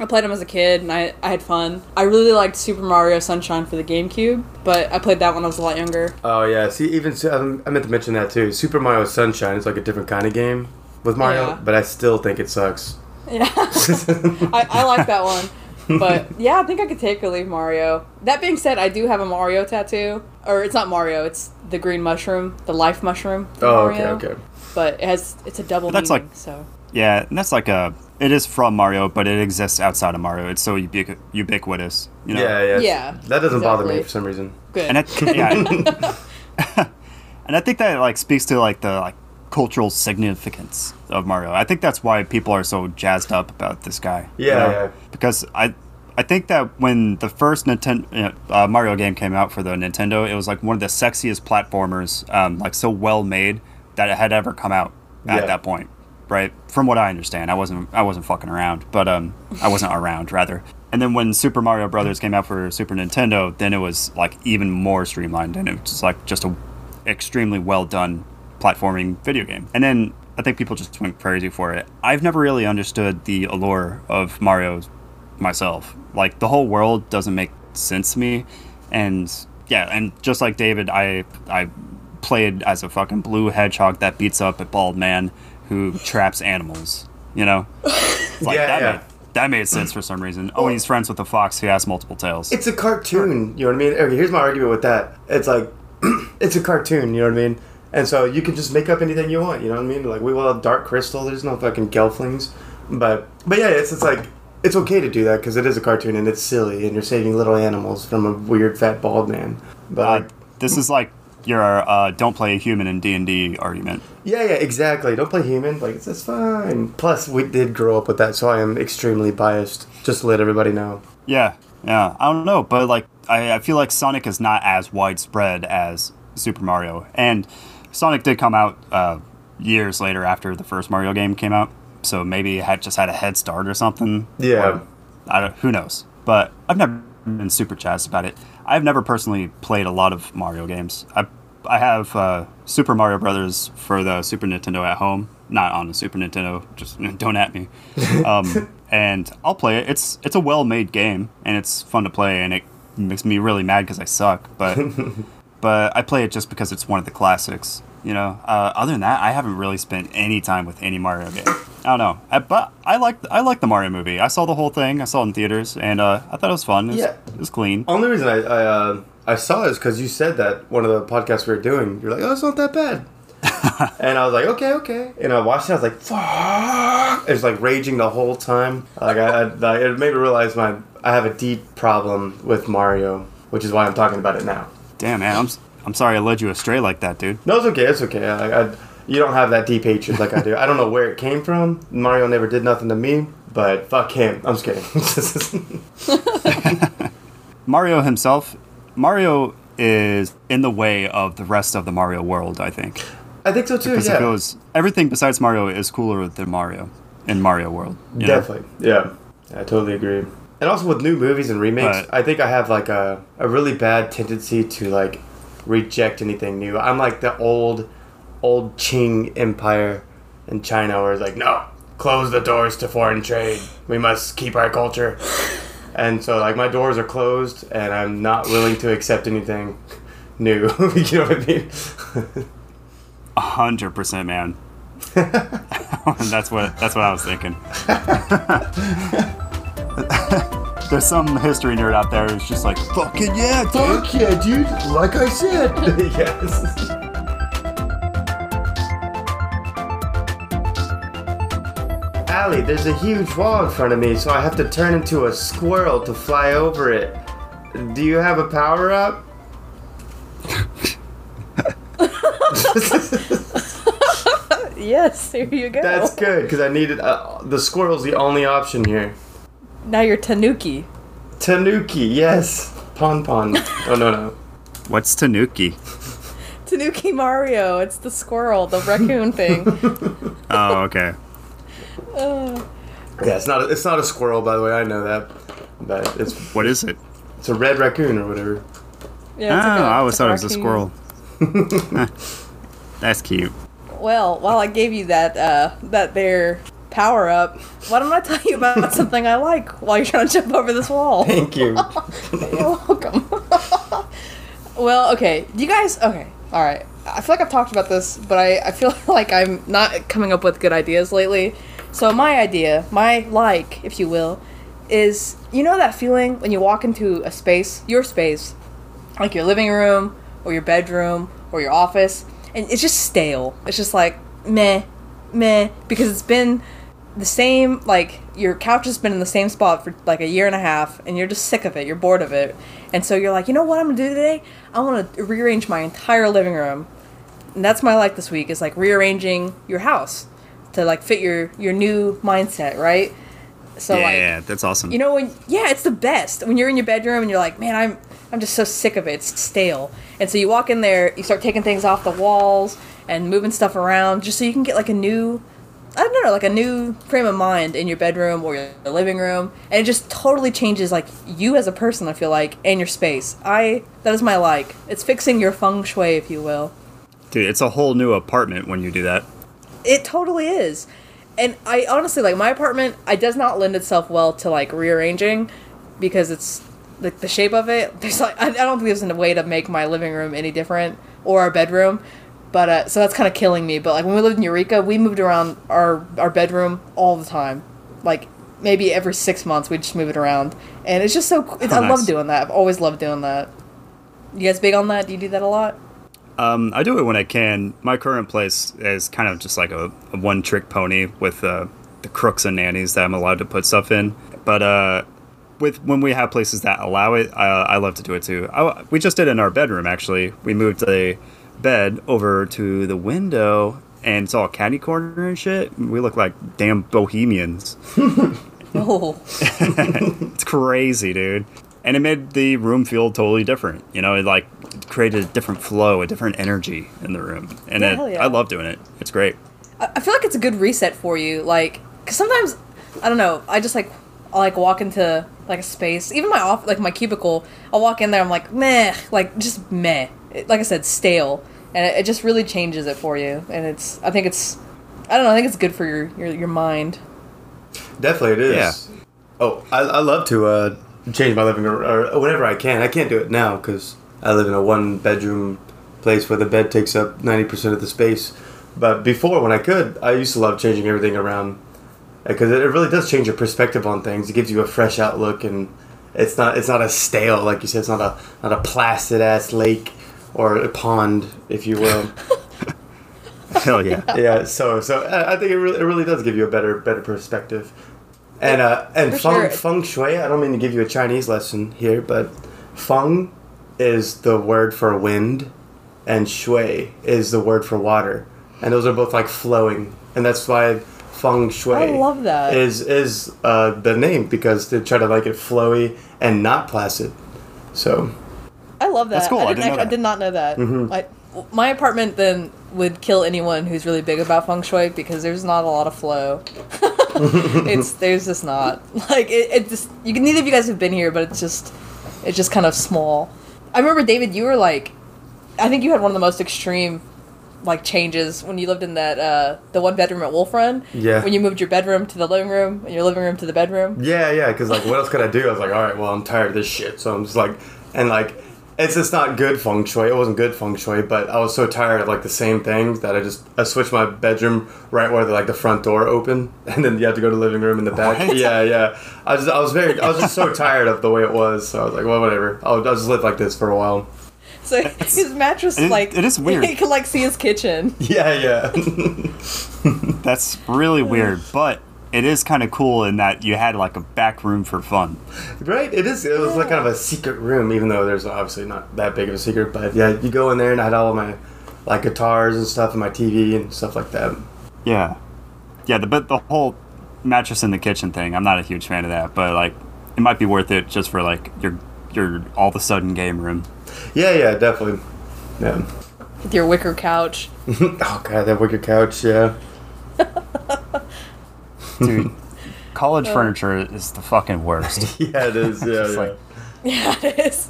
I played them as a kid, and I, I had fun. I really liked Super Mario Sunshine for the GameCube, but I played that when I was a lot younger. Oh, yeah. See, even... Um, I meant to mention that, too. Super Mario Sunshine is, like, a different kind of game with Mario, yeah. but I still think it sucks. Yeah. I, I like that one. But, yeah, I think I could take or leave Mario. That being said, I do have a Mario tattoo. Or, it's not Mario. It's the green mushroom, the life mushroom. Oh, Mario. okay, okay. But it has... It's a double that's meaning, like, so... Yeah, and that's like a... It is from Mario, but it exists outside of Mario. It's so ubiqu- ubiquitous. You know? Yeah, yeah, yeah. That doesn't exactly. bother me for some reason. Good. And I, yeah, and I think that like speaks to like the like cultural significance of Mario. I think that's why people are so jazzed up about this guy. Yeah, you know? yeah. Because I, I think that when the first Nintendo uh, Mario game came out for the Nintendo, it was like one of the sexiest platformers, um, like so well made that it had ever come out yeah. at that point. Right, from what I understand, I wasn't I wasn't fucking around, but um, I wasn't around rather. And then when Super Mario Brothers came out for Super Nintendo, then it was like even more streamlined, and it was like just a extremely well done platforming video game. And then I think people just went crazy for it. I've never really understood the allure of Mario myself. Like the whole world doesn't make sense to me, and yeah, and just like David, I I played as a fucking blue hedgehog that beats up a bald man who traps animals, you know? Like, yeah, that, yeah. Made, that made sense for some reason. Oh, and he's friends with the fox who has multiple tails. It's a cartoon, you know what I mean? Okay, here's my argument with that. It's like, it's a cartoon, you know what I mean? And so you can just make up anything you want, you know what I mean? Like, we will have Dark Crystal, there's no fucking gelflings. But, but yeah, it's, it's like, it's okay to do that because it is a cartoon and it's silly and you're saving little animals from a weird fat bald man. But uh, this is like, your uh, don't play a human in D and D argument. Yeah, yeah, exactly. Don't play human. Like, it's just fine. Plus, we did grow up with that, so I am extremely biased. Just to let everybody know. Yeah, yeah. I don't know, but, like, I, I feel like Sonic is not as widespread as Super Mario. And Sonic did come out uh, years later after the first Mario game came out, so maybe it had just had a head start or something. Yeah. Or, I don't, who knows? But I've never been super jazzed about it. I've never personally played a lot of Mario games. I I have uh, Super Mario Brothers for the Super Nintendo at home. Not on the Super Nintendo. Just don't at me. Um, and I'll play it. It's it's a well-made game, and it's fun to play, and it makes me really mad because I suck. But but I play it just because it's one of the classics. You know. Uh, other than that, I haven't really spent any time with any Mario game. I don't know. I, but I like I like the Mario movie. I saw the whole thing. I saw it in theaters, and uh, I thought it was fun. It was, yeah. It was clean. Only reason I... I uh... I saw this because you said that one of the podcasts we were doing. You're like, oh, it's not that bad. And I was like, okay, okay. And I watched it. I was like, fuck. It was like raging the whole time. Like I, I, it made me realize my I have a deep problem with Mario, which is why I'm talking about it now. Damn, man. I'm I'm sorry I led you astray like that, dude. No, it's okay. It's okay. I, I, you don't have that deep hatred like I do. I don't know where it came from. Mario never did nothing to me, but fuck him. I'm just kidding. Mario himself... Mario is in the way of the rest of the Mario world, I think. I think so too. Because yeah. it goes, everything besides Mario is cooler than Mario in Mario World. Definitely. Know? Yeah, I totally agree. And also with new movies and remakes, but I think I have like a a really bad tendency to like reject anything new. I'm like the old, old Qing Empire in China, where it's like, no, close the doors to foreign trade. We must keep our culture. And so like my doors are closed, and I'm not willing to accept anything new. You know what I mean? A hundred percent, man. That's what that's what I was thinking. There's some history nerd out there who's just like, fucking yeah, dude. Fuck yeah, dude. Like I said. Yes. Alley, there's a huge wall in front of me, so I have to turn into a squirrel to fly over it. Do you have a power up? Yes, here you go. That's good, because I needed uh, the squirrel's the only option here. Now you're Tanuki. Tanuki, yes. Pon Pon. Oh, no, no. What's Tanuki? Tanuki Mario. It's the squirrel, the raccoon thing. Oh, okay. Uh. Yeah, it's not, a, it's not a squirrel, by the way. I know that. But it's What is it? It's a red raccoon or whatever. Yeah, it's oh, like a, I always thought raccoon. It was a squirrel. That's cute. Well, while I gave you that, uh, that there... power up. Why don't I tell you about something I like while you're trying to jump over this wall? Thank you. You're welcome. Well, okay. Do you guys... Okay. All right. I feel like I've talked about this, but I, I feel like I'm not coming up with good ideas lately. So my idea, my like, if you will, is... You know that feeling when you walk into a space, your space, like your living room or your bedroom or your office, and it's just stale. It's just like, meh, meh, because it's been... the same, like, your couch has been in the same spot for, like, a year and a half, and you're just sick of it, you're bored of it, and so you're like, you know what I'm gonna do today? I want to rearrange my entire living room, and that's my like this week, is, like, rearranging your house to, like, fit your, your new mindset, right? So, yeah, like... Yeah, that's awesome. You know, when, yeah, it's the best. When you're in your bedroom and you're like, man, I'm, I'm just so sick of it, it's stale. And so you walk in there, you start taking things off the walls and moving stuff around just so you can get, like, a new... I don't know, like a new frame of mind in your bedroom or your living room, and it just totally changes, like, you as a person, I feel like, and your space. I, that is my like. It's fixing your feng shui, if you will. Dude, it's a whole new apartment when you do that. It totally is. And I honestly, like, my apartment, it does not lend itself well to, like, rearranging, because it's, like, the shape of it. There's, like, I don't think there's a way to make my living room any different, or our bedroom. But, uh, so that's kind of killing me. But, like, when we lived in Eureka, we moved around our, our bedroom all the time. Like, maybe every six months we'd just move it around. And it's just so cool. Oh, nice. I love doing that. I've always loved doing that. You guys big on that? Do you do that a lot? Um, I do it when I can. My current place is kind of just like a, a one-trick pony with uh, the crooks and nannies that I'm allowed to put stuff in. But, uh... With when we have places that allow it, I, I love to do it, too. I, we just did it in our bedroom, actually. We moved a... bed over to the window, and it's all catty corner and shit. We look like damn bohemians. Oh. It's crazy, dude. And it made the room feel totally different. You know, it like created a different flow, a different energy in the room. And yeah, it, yeah. I love doing it. It's great. I feel like it's a good reset for you. Like, because sometimes, I don't know, I just like, I like walk into like a space, even my off, like my cubicle, I'll walk in there, I'm like, meh, like just meh. Like I said, stale, and it just really changes it for you, and it's, I think it's, I don't know, I think it's good for your, your, your mind. Definitely it is. Yeah. Oh, I, I love to uh, change my living room, or whenever I can. I can't do it now, because I live in a one-bedroom place where the bed takes up ninety percent of the space, but before, when I could, I used to love changing everything around, because it really does change your perspective on things. It gives you a fresh outlook, and it's not, it's not a stale, like you said, it's not a, not a placid-ass lake. Or a pond, if you will. Hell yeah. Yeah, so so I think it really, it really does give you a better better perspective. And uh, and feng, sure. feng shui, I don't mean to give you a Chinese lesson here, but feng is the word for wind, and shui is the word for water. And those are both like flowing. And that's why feng shui I love that. is, is uh, the name, because they try to like it flowy and not placid. So... I love that. That's cool. I, didn't I, didn't actually, I did not know that. Mm-hmm. I, my apartment then would kill anyone who's really big about feng shui because there's not a lot of flow. It's there's just not like it, it just you can neither of you guys have been here, but it's just it's just kind of small. I remember, David, you were like, I think you had one of the most extreme like changes when you lived in that uh the one bedroom at Wolf Run. Yeah, when you moved your bedroom to the living room and your living room to the bedroom. Yeah, yeah, because like what else could I do? I was like, all right, well, I'm tired of this shit, so I'm just like, and like it's just not good feng shui. It wasn't good feng shui, but I was so tired of like the same things that I just I switched my bedroom right where the, like the front door open, and then you have to go to the living room in the back. What? Yeah, yeah. I was I was very I was just so tired of the way it was. So I was like, well, whatever. I'll, I'll just live like this for a while. So it's, his mattress, it, like... It is weird. You can, like, see his kitchen. Yeah, yeah. That's really weird, but it is kind of cool in that you had, like, a back room for fun. Right? It is. It was, like, kind of a secret room, even though there's obviously not that big of a secret, but, yeah, you go in there and I had all of my, like, guitars and stuff and my T V and stuff like that. Yeah. Yeah, the, but the whole mattress in the kitchen thing, I'm not a huge fan of that, but, like, it might be worth it just for, like, your your all-of-a-sudden game room. Yeah, yeah, definitely. Yeah. With your wicker couch. Oh, God, that wicker couch, yeah. Dude, college yeah. furniture is the fucking worst. Yeah, it is, yeah, yeah. Like... yeah, it is.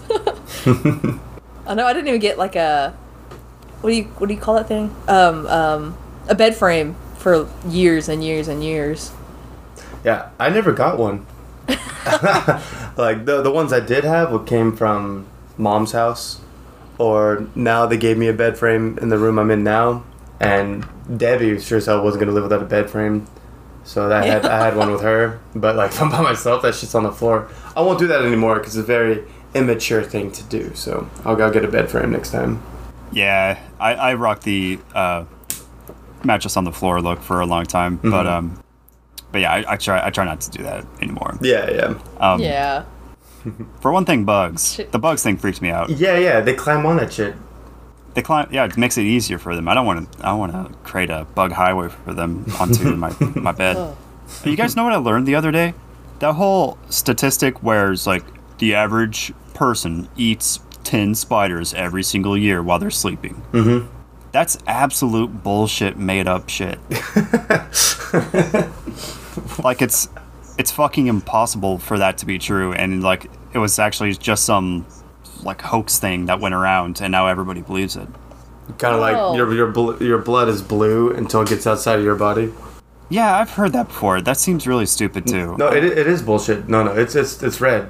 I know, I didn't even get, like, a... What do you what do you call that thing? Um, um, a bed frame for years and years and years. Yeah, I never got one. Like, the, the ones I did have came from... Mom's house, or now they gave me a bed frame in the room I'm in now, and Debbie sure as hell wasn't gonna live without a bed frame, so that yeah. I, had, I had one with her, but like if I'm by myself, that shit's on the floor. I won't do that anymore because it's a very immature thing to do, so I'll go get a bed frame next time. Yeah, I, I rocked the uh, mattress on the floor look for a long time, mm-hmm. but um, but yeah, I, I try I try not to do that anymore. Yeah, yeah, um, yeah. For one thing, bugs. Shit. The bugs thing freaks me out. Yeah, yeah, they climb on that shit. They climb. Yeah, it makes it easier for them. I don't want to. I want to create a bug highway for them onto my my bed. Oh. You guys know what I learned the other day? That whole statistic where it's like the average person eats ten spiders every single year while they're sleeping. Mm-hmm. That's absolute bullshit, made up shit. Like it's. It's fucking impossible for that to be true, and like it was actually just some like hoax thing that went around, and now everybody believes it. Kind of oh. like your your bl- your blood is blue until it gets outside of your body. Yeah, I've heard that before. That seems really stupid too. No, it it is bullshit. No, no, it's it's it's red.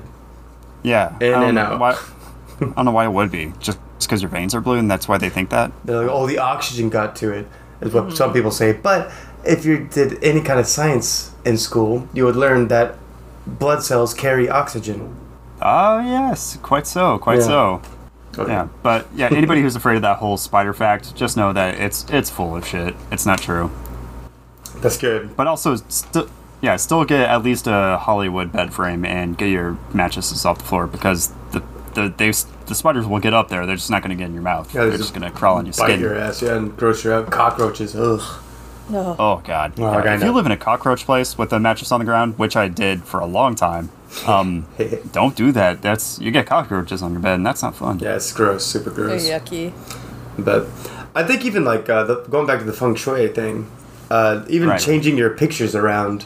Yeah, in um, and out. Why, I don't know why it would be. Just because your veins are blue, and that's why they think that. They're like, oh, the oxygen got to it, is what mm-hmm. some people say, but. If you did any kind of science in school, you would learn that blood cells carry oxygen. Oh, yes. Quite so. Quite yeah. so. Okay. Yeah. But, yeah, anybody who's afraid of that whole spider fact, just know that it's it's full of shit. It's not true. That's good. But also, st- yeah, still get at least a Hollywood bed frame and get your mattresses off the floor because the the they, the spiders will get up there. They're just not going to get in your mouth. Yeah, they're, they're just going to crawl on your bite skin. Bite your ass, yeah, and gross you up. Cockroaches, ugh. No. Oh, God. Oh, yeah. If you live in a cockroach place with a mattress on the ground, which I did for a long time, um, don't do that. That's you get cockroaches on your bed, and that's not fun. Yeah, it's gross. Super gross. They're yucky. But I think even, like, uh, the, going back to the feng shui thing, uh, even right. changing your pictures around,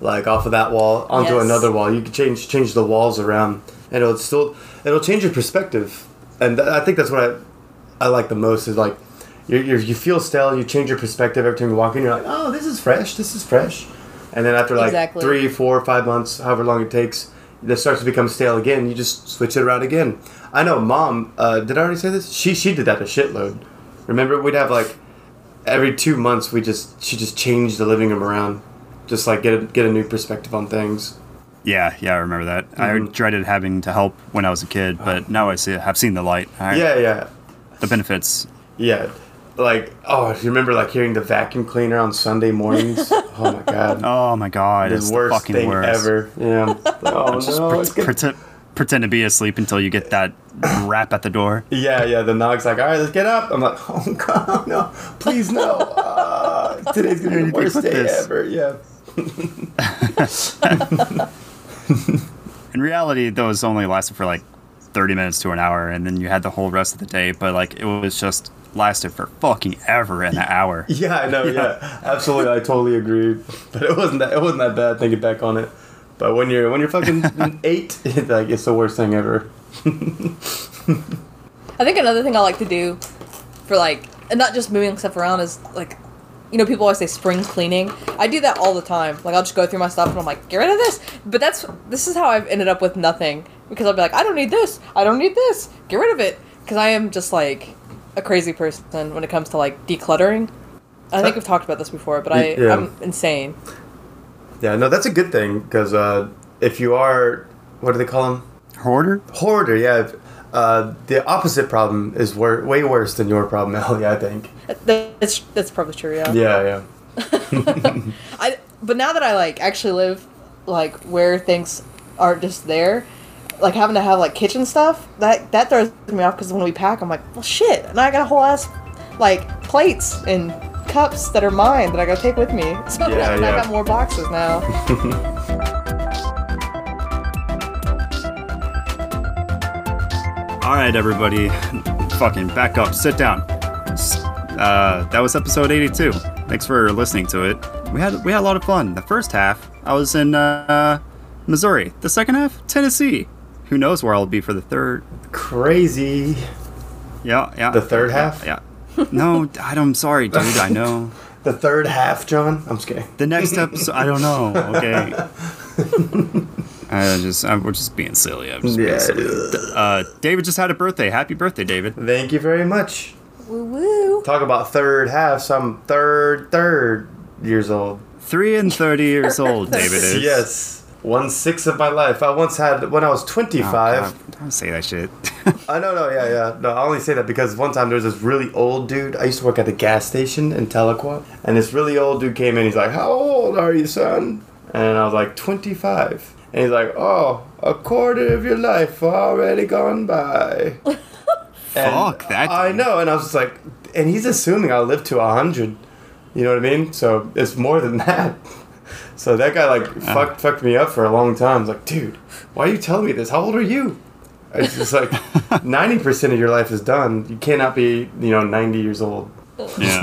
like, off of that wall onto yes. another wall, you can change change the walls around, and it'll still it'll change your perspective. And th- I think that's what I, I like the most is, like, You're, you're, you feel stale, you change your perspective every time you walk in, you're like, oh, this is fresh, this is fresh. And then after like exactly. three, four, five months, however long it takes, it starts to become stale again, you just switch it around again. I know Mom, uh, did I already say this? She she did that a shitload. Remember, we'd have like, every two months, we just she just changed the living room around. Just like get a, get a new perspective on things. Yeah, yeah, I remember that. Mm-hmm. I dreaded having to help when I was a kid, but now I see it. I've seen the light. I, yeah, yeah. The benefits. Yeah. Like, oh, you remember like hearing the vacuum cleaner on Sunday mornings? Oh my god! Oh my god! The it's worst the fucking thing worst. ever. Yeah. Oh just no! Pre- pretend, pretend to be asleep until you get that rap at the door. Yeah, yeah. The knock's like, all right, let's get up. I'm like, oh god, no! Please no! Uh, today's gonna be the worst day this. ever. Yeah. In reality, those only lasted for like thirty minutes to an hour, and then you had the whole rest of the day. But like, it was just lasted for fucking ever in an hour. Yeah, I know. Yeah, yeah. Absolutely. I totally agree. But it wasn't that, it wasn't that bad thinking back on it. But when you're when you're fucking eight, it's like it's the worst thing ever. I think another thing I like to do for like, and not just moving stuff around, is like, you know, people always say spring cleaning. I do that all the time. Like, I'll just go through my stuff and I'm like, get rid of this. But that's, this is how I've ended up with nothing. Because I'll be like, I don't need this. I don't need this. Get rid of it. Because I am just like a crazy person when it comes to like decluttering. I think we've talked about this before, but I, yeah. I'm insane. Yeah, no, that's a good thing. Because uh, if you are, what do they call them? Hoarder? Hoarder, yeah. Uh, the opposite problem is wor- way worse than your problem, Ellie, I think. That's that's probably true, yeah. Yeah, yeah. I, but now that I, like, actually live, like, where things aren't just there, like, having to have, like, kitchen stuff, that, that throws me off because when we pack, I'm like, well, shit. And I got a whole ass, like, plates and cups that are mine that I gotta take with me. So yeah, yeah. I got more boxes now. All right, everybody, fucking back up, sit down. Uh, that was episode eighty-two. Thanks for listening to it. We had we had a lot of fun. The first half, I was in uh, Missouri. The second half, Tennessee. Who knows where I'll be for the third? Crazy. Yeah, yeah. The third half? Yeah. yeah. No, I'm sorry, dude. I know. The third half, John. I'm just kidding. The next episode, I don't know. Okay. I just, I'm we're just being silly. I'm just yeah, being silly. Uh, David just had a birthday. Happy birthday, David! Thank you very much. Woo woo. Talk about third half. Some third third years old. Three and thirty years old, David is. Yes, one sixth of my life. I once had when I was twenty-five. Oh, don't say that shit. I know, no, yeah, yeah. No, I only say that because one time there was this really old dude. I used to work at the gas station in Tahlequah, and this really old dude came in. He's like, "How old are you, son?" And I was like, twenty-five. And he's like, oh, a quarter of your life already gone by. Fuck that. I know. And I was just like, and he's assuming I'll live to one hundred. You know what I mean? So it's more than that. So that guy, like, uh. fucked, fucked me up for a long time. I was like, dude, why are you telling me this? How old are you? It's just like, ninety percent of your life is done. You cannot be, you know, ninety years old. Yeah.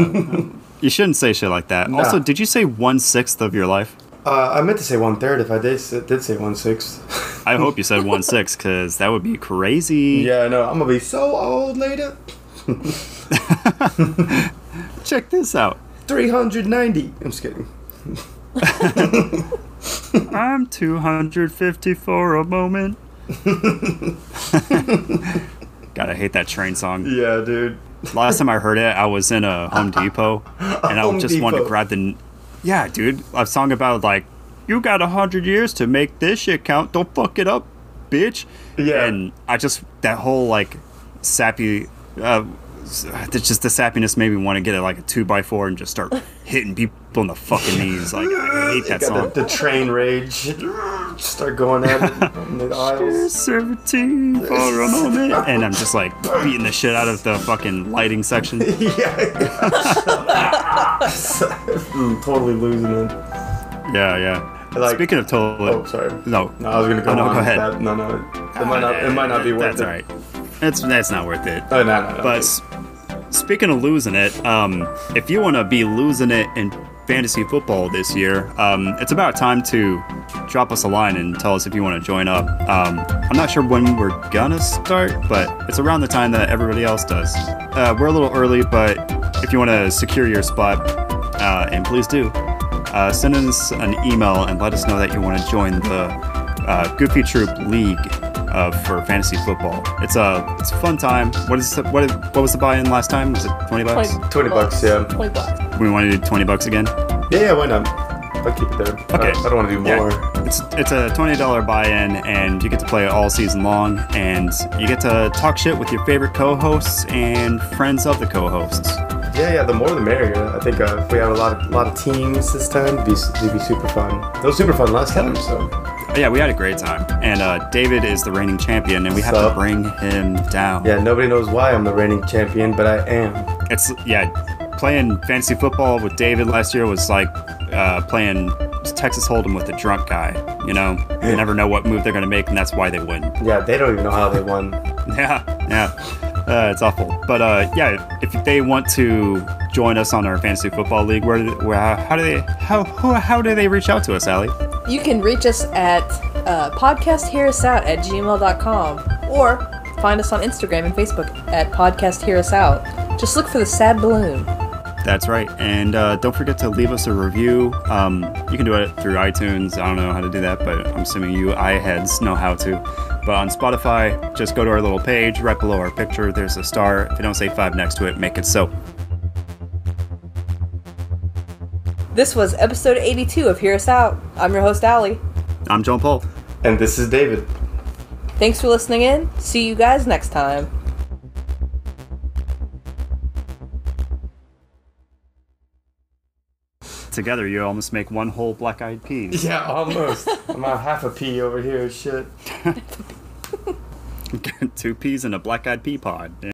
You shouldn't say shit like that. Nah. Also, did you say one-sixth of your life? Uh, I meant to say one third. If I did, did say one sixth. I hope you said one sixth, because that would be crazy. Yeah, I know. I'm gonna be so old later. Check this out. Three hundred ninety. I'm just kidding. I'm two hundred fifty for a moment. God, I hate that train song. Yeah, dude. Last time I heard it, I was in a Home Depot, and Home I just Depot. wanted to grab the. Yeah, dude, a song about, like, you got a hundred years to make this shit count. Don't fuck it up, bitch. Yeah. And I just, that whole, like, sappy, uh, just the sappiness made me want to get, it like, a two by four and just start hitting people in the fucking knees. Like, I hate that song. The, the train rage. Start going at it in the aisles. seventeen for a moment. And I'm just, like, beating the shit out of the fucking lighting section. Yeah. I'm totally losing it. Yeah, yeah. Like, speaking of totally. Oh, sorry. No, no, I was gonna go. Oh, no, on go ahead. That. No, no. It ah, might not. It might not be worth that's it. That's all right. That's that's not worth it. Oh, no, no, no. But no. Speaking of losing it, um, if you want to be losing it in fantasy football this year, um, it's about time to drop us a line and tell us if you want to join up. Um, I'm not sure when we're gonna start, but it's around the time that everybody else does. Uh, we're a little early, but if you want to secure your spot, uh, and please do, uh, send us an email and let us know that you want to join the uh, Goofy Troop League uh, for fantasy football. It's a it's a fun time. What is the, what what was the buy-in last time? Was it twenty bucks? Twenty, twenty bucks, yeah. Twenty bucks. We want to do twenty bucks again. Yeah, yeah, why not? I'll keep it there. Okay. I don't, I don't want to do more. Yeah. It's it's a twenty dollars buy-in, and you get to play all season long, and you get to talk shit with your favorite co-hosts and friends of the co-hosts. Yeah, yeah, the more the merrier. I think uh, if we have a lot of, lot of teams this time, it'd be, it'd be super fun. It was super fun last time, so. Yeah, we had a great time. And uh, David is the reigning champion, and we have so, to bring him down. Yeah, nobody knows why I'm the reigning champion, but I am. It's, yeah, playing fantasy football with David last year was like, Uh, playing Texas Hold'em with a drunk guy, you know? You never know what move they're going to make, and that's why they win. Yeah, they don't even know how they won. Yeah, yeah. Uh, it's awful. But uh, yeah, if they want to join us on our fantasy football league, where, where how do they how who, how do they reach out to us, Allie? You can reach us at uh, podcast hear us out at gmail dot com or find us on Instagram and Facebook at podcast hear us out. Just look for the sad balloon. That's right. And uh, don't forget to leave us a review. Um, you can do it through iTunes. I don't know how to do that, but I'm assuming you i-heads know how to. But on Spotify, just go to our little page right below our picture. There's a star. If you don't say five next to it, make it so. This was episode eighty-two of Hear Us Out. I'm your host, Allie. I'm John Paul. And this is David. Thanks for listening in. See you guys next time. Together, you almost make one whole Black Eyed Peas. Yeah, almost. I'm on half a pea over here. Shit. Two peas in a Black Eyed Pea pod.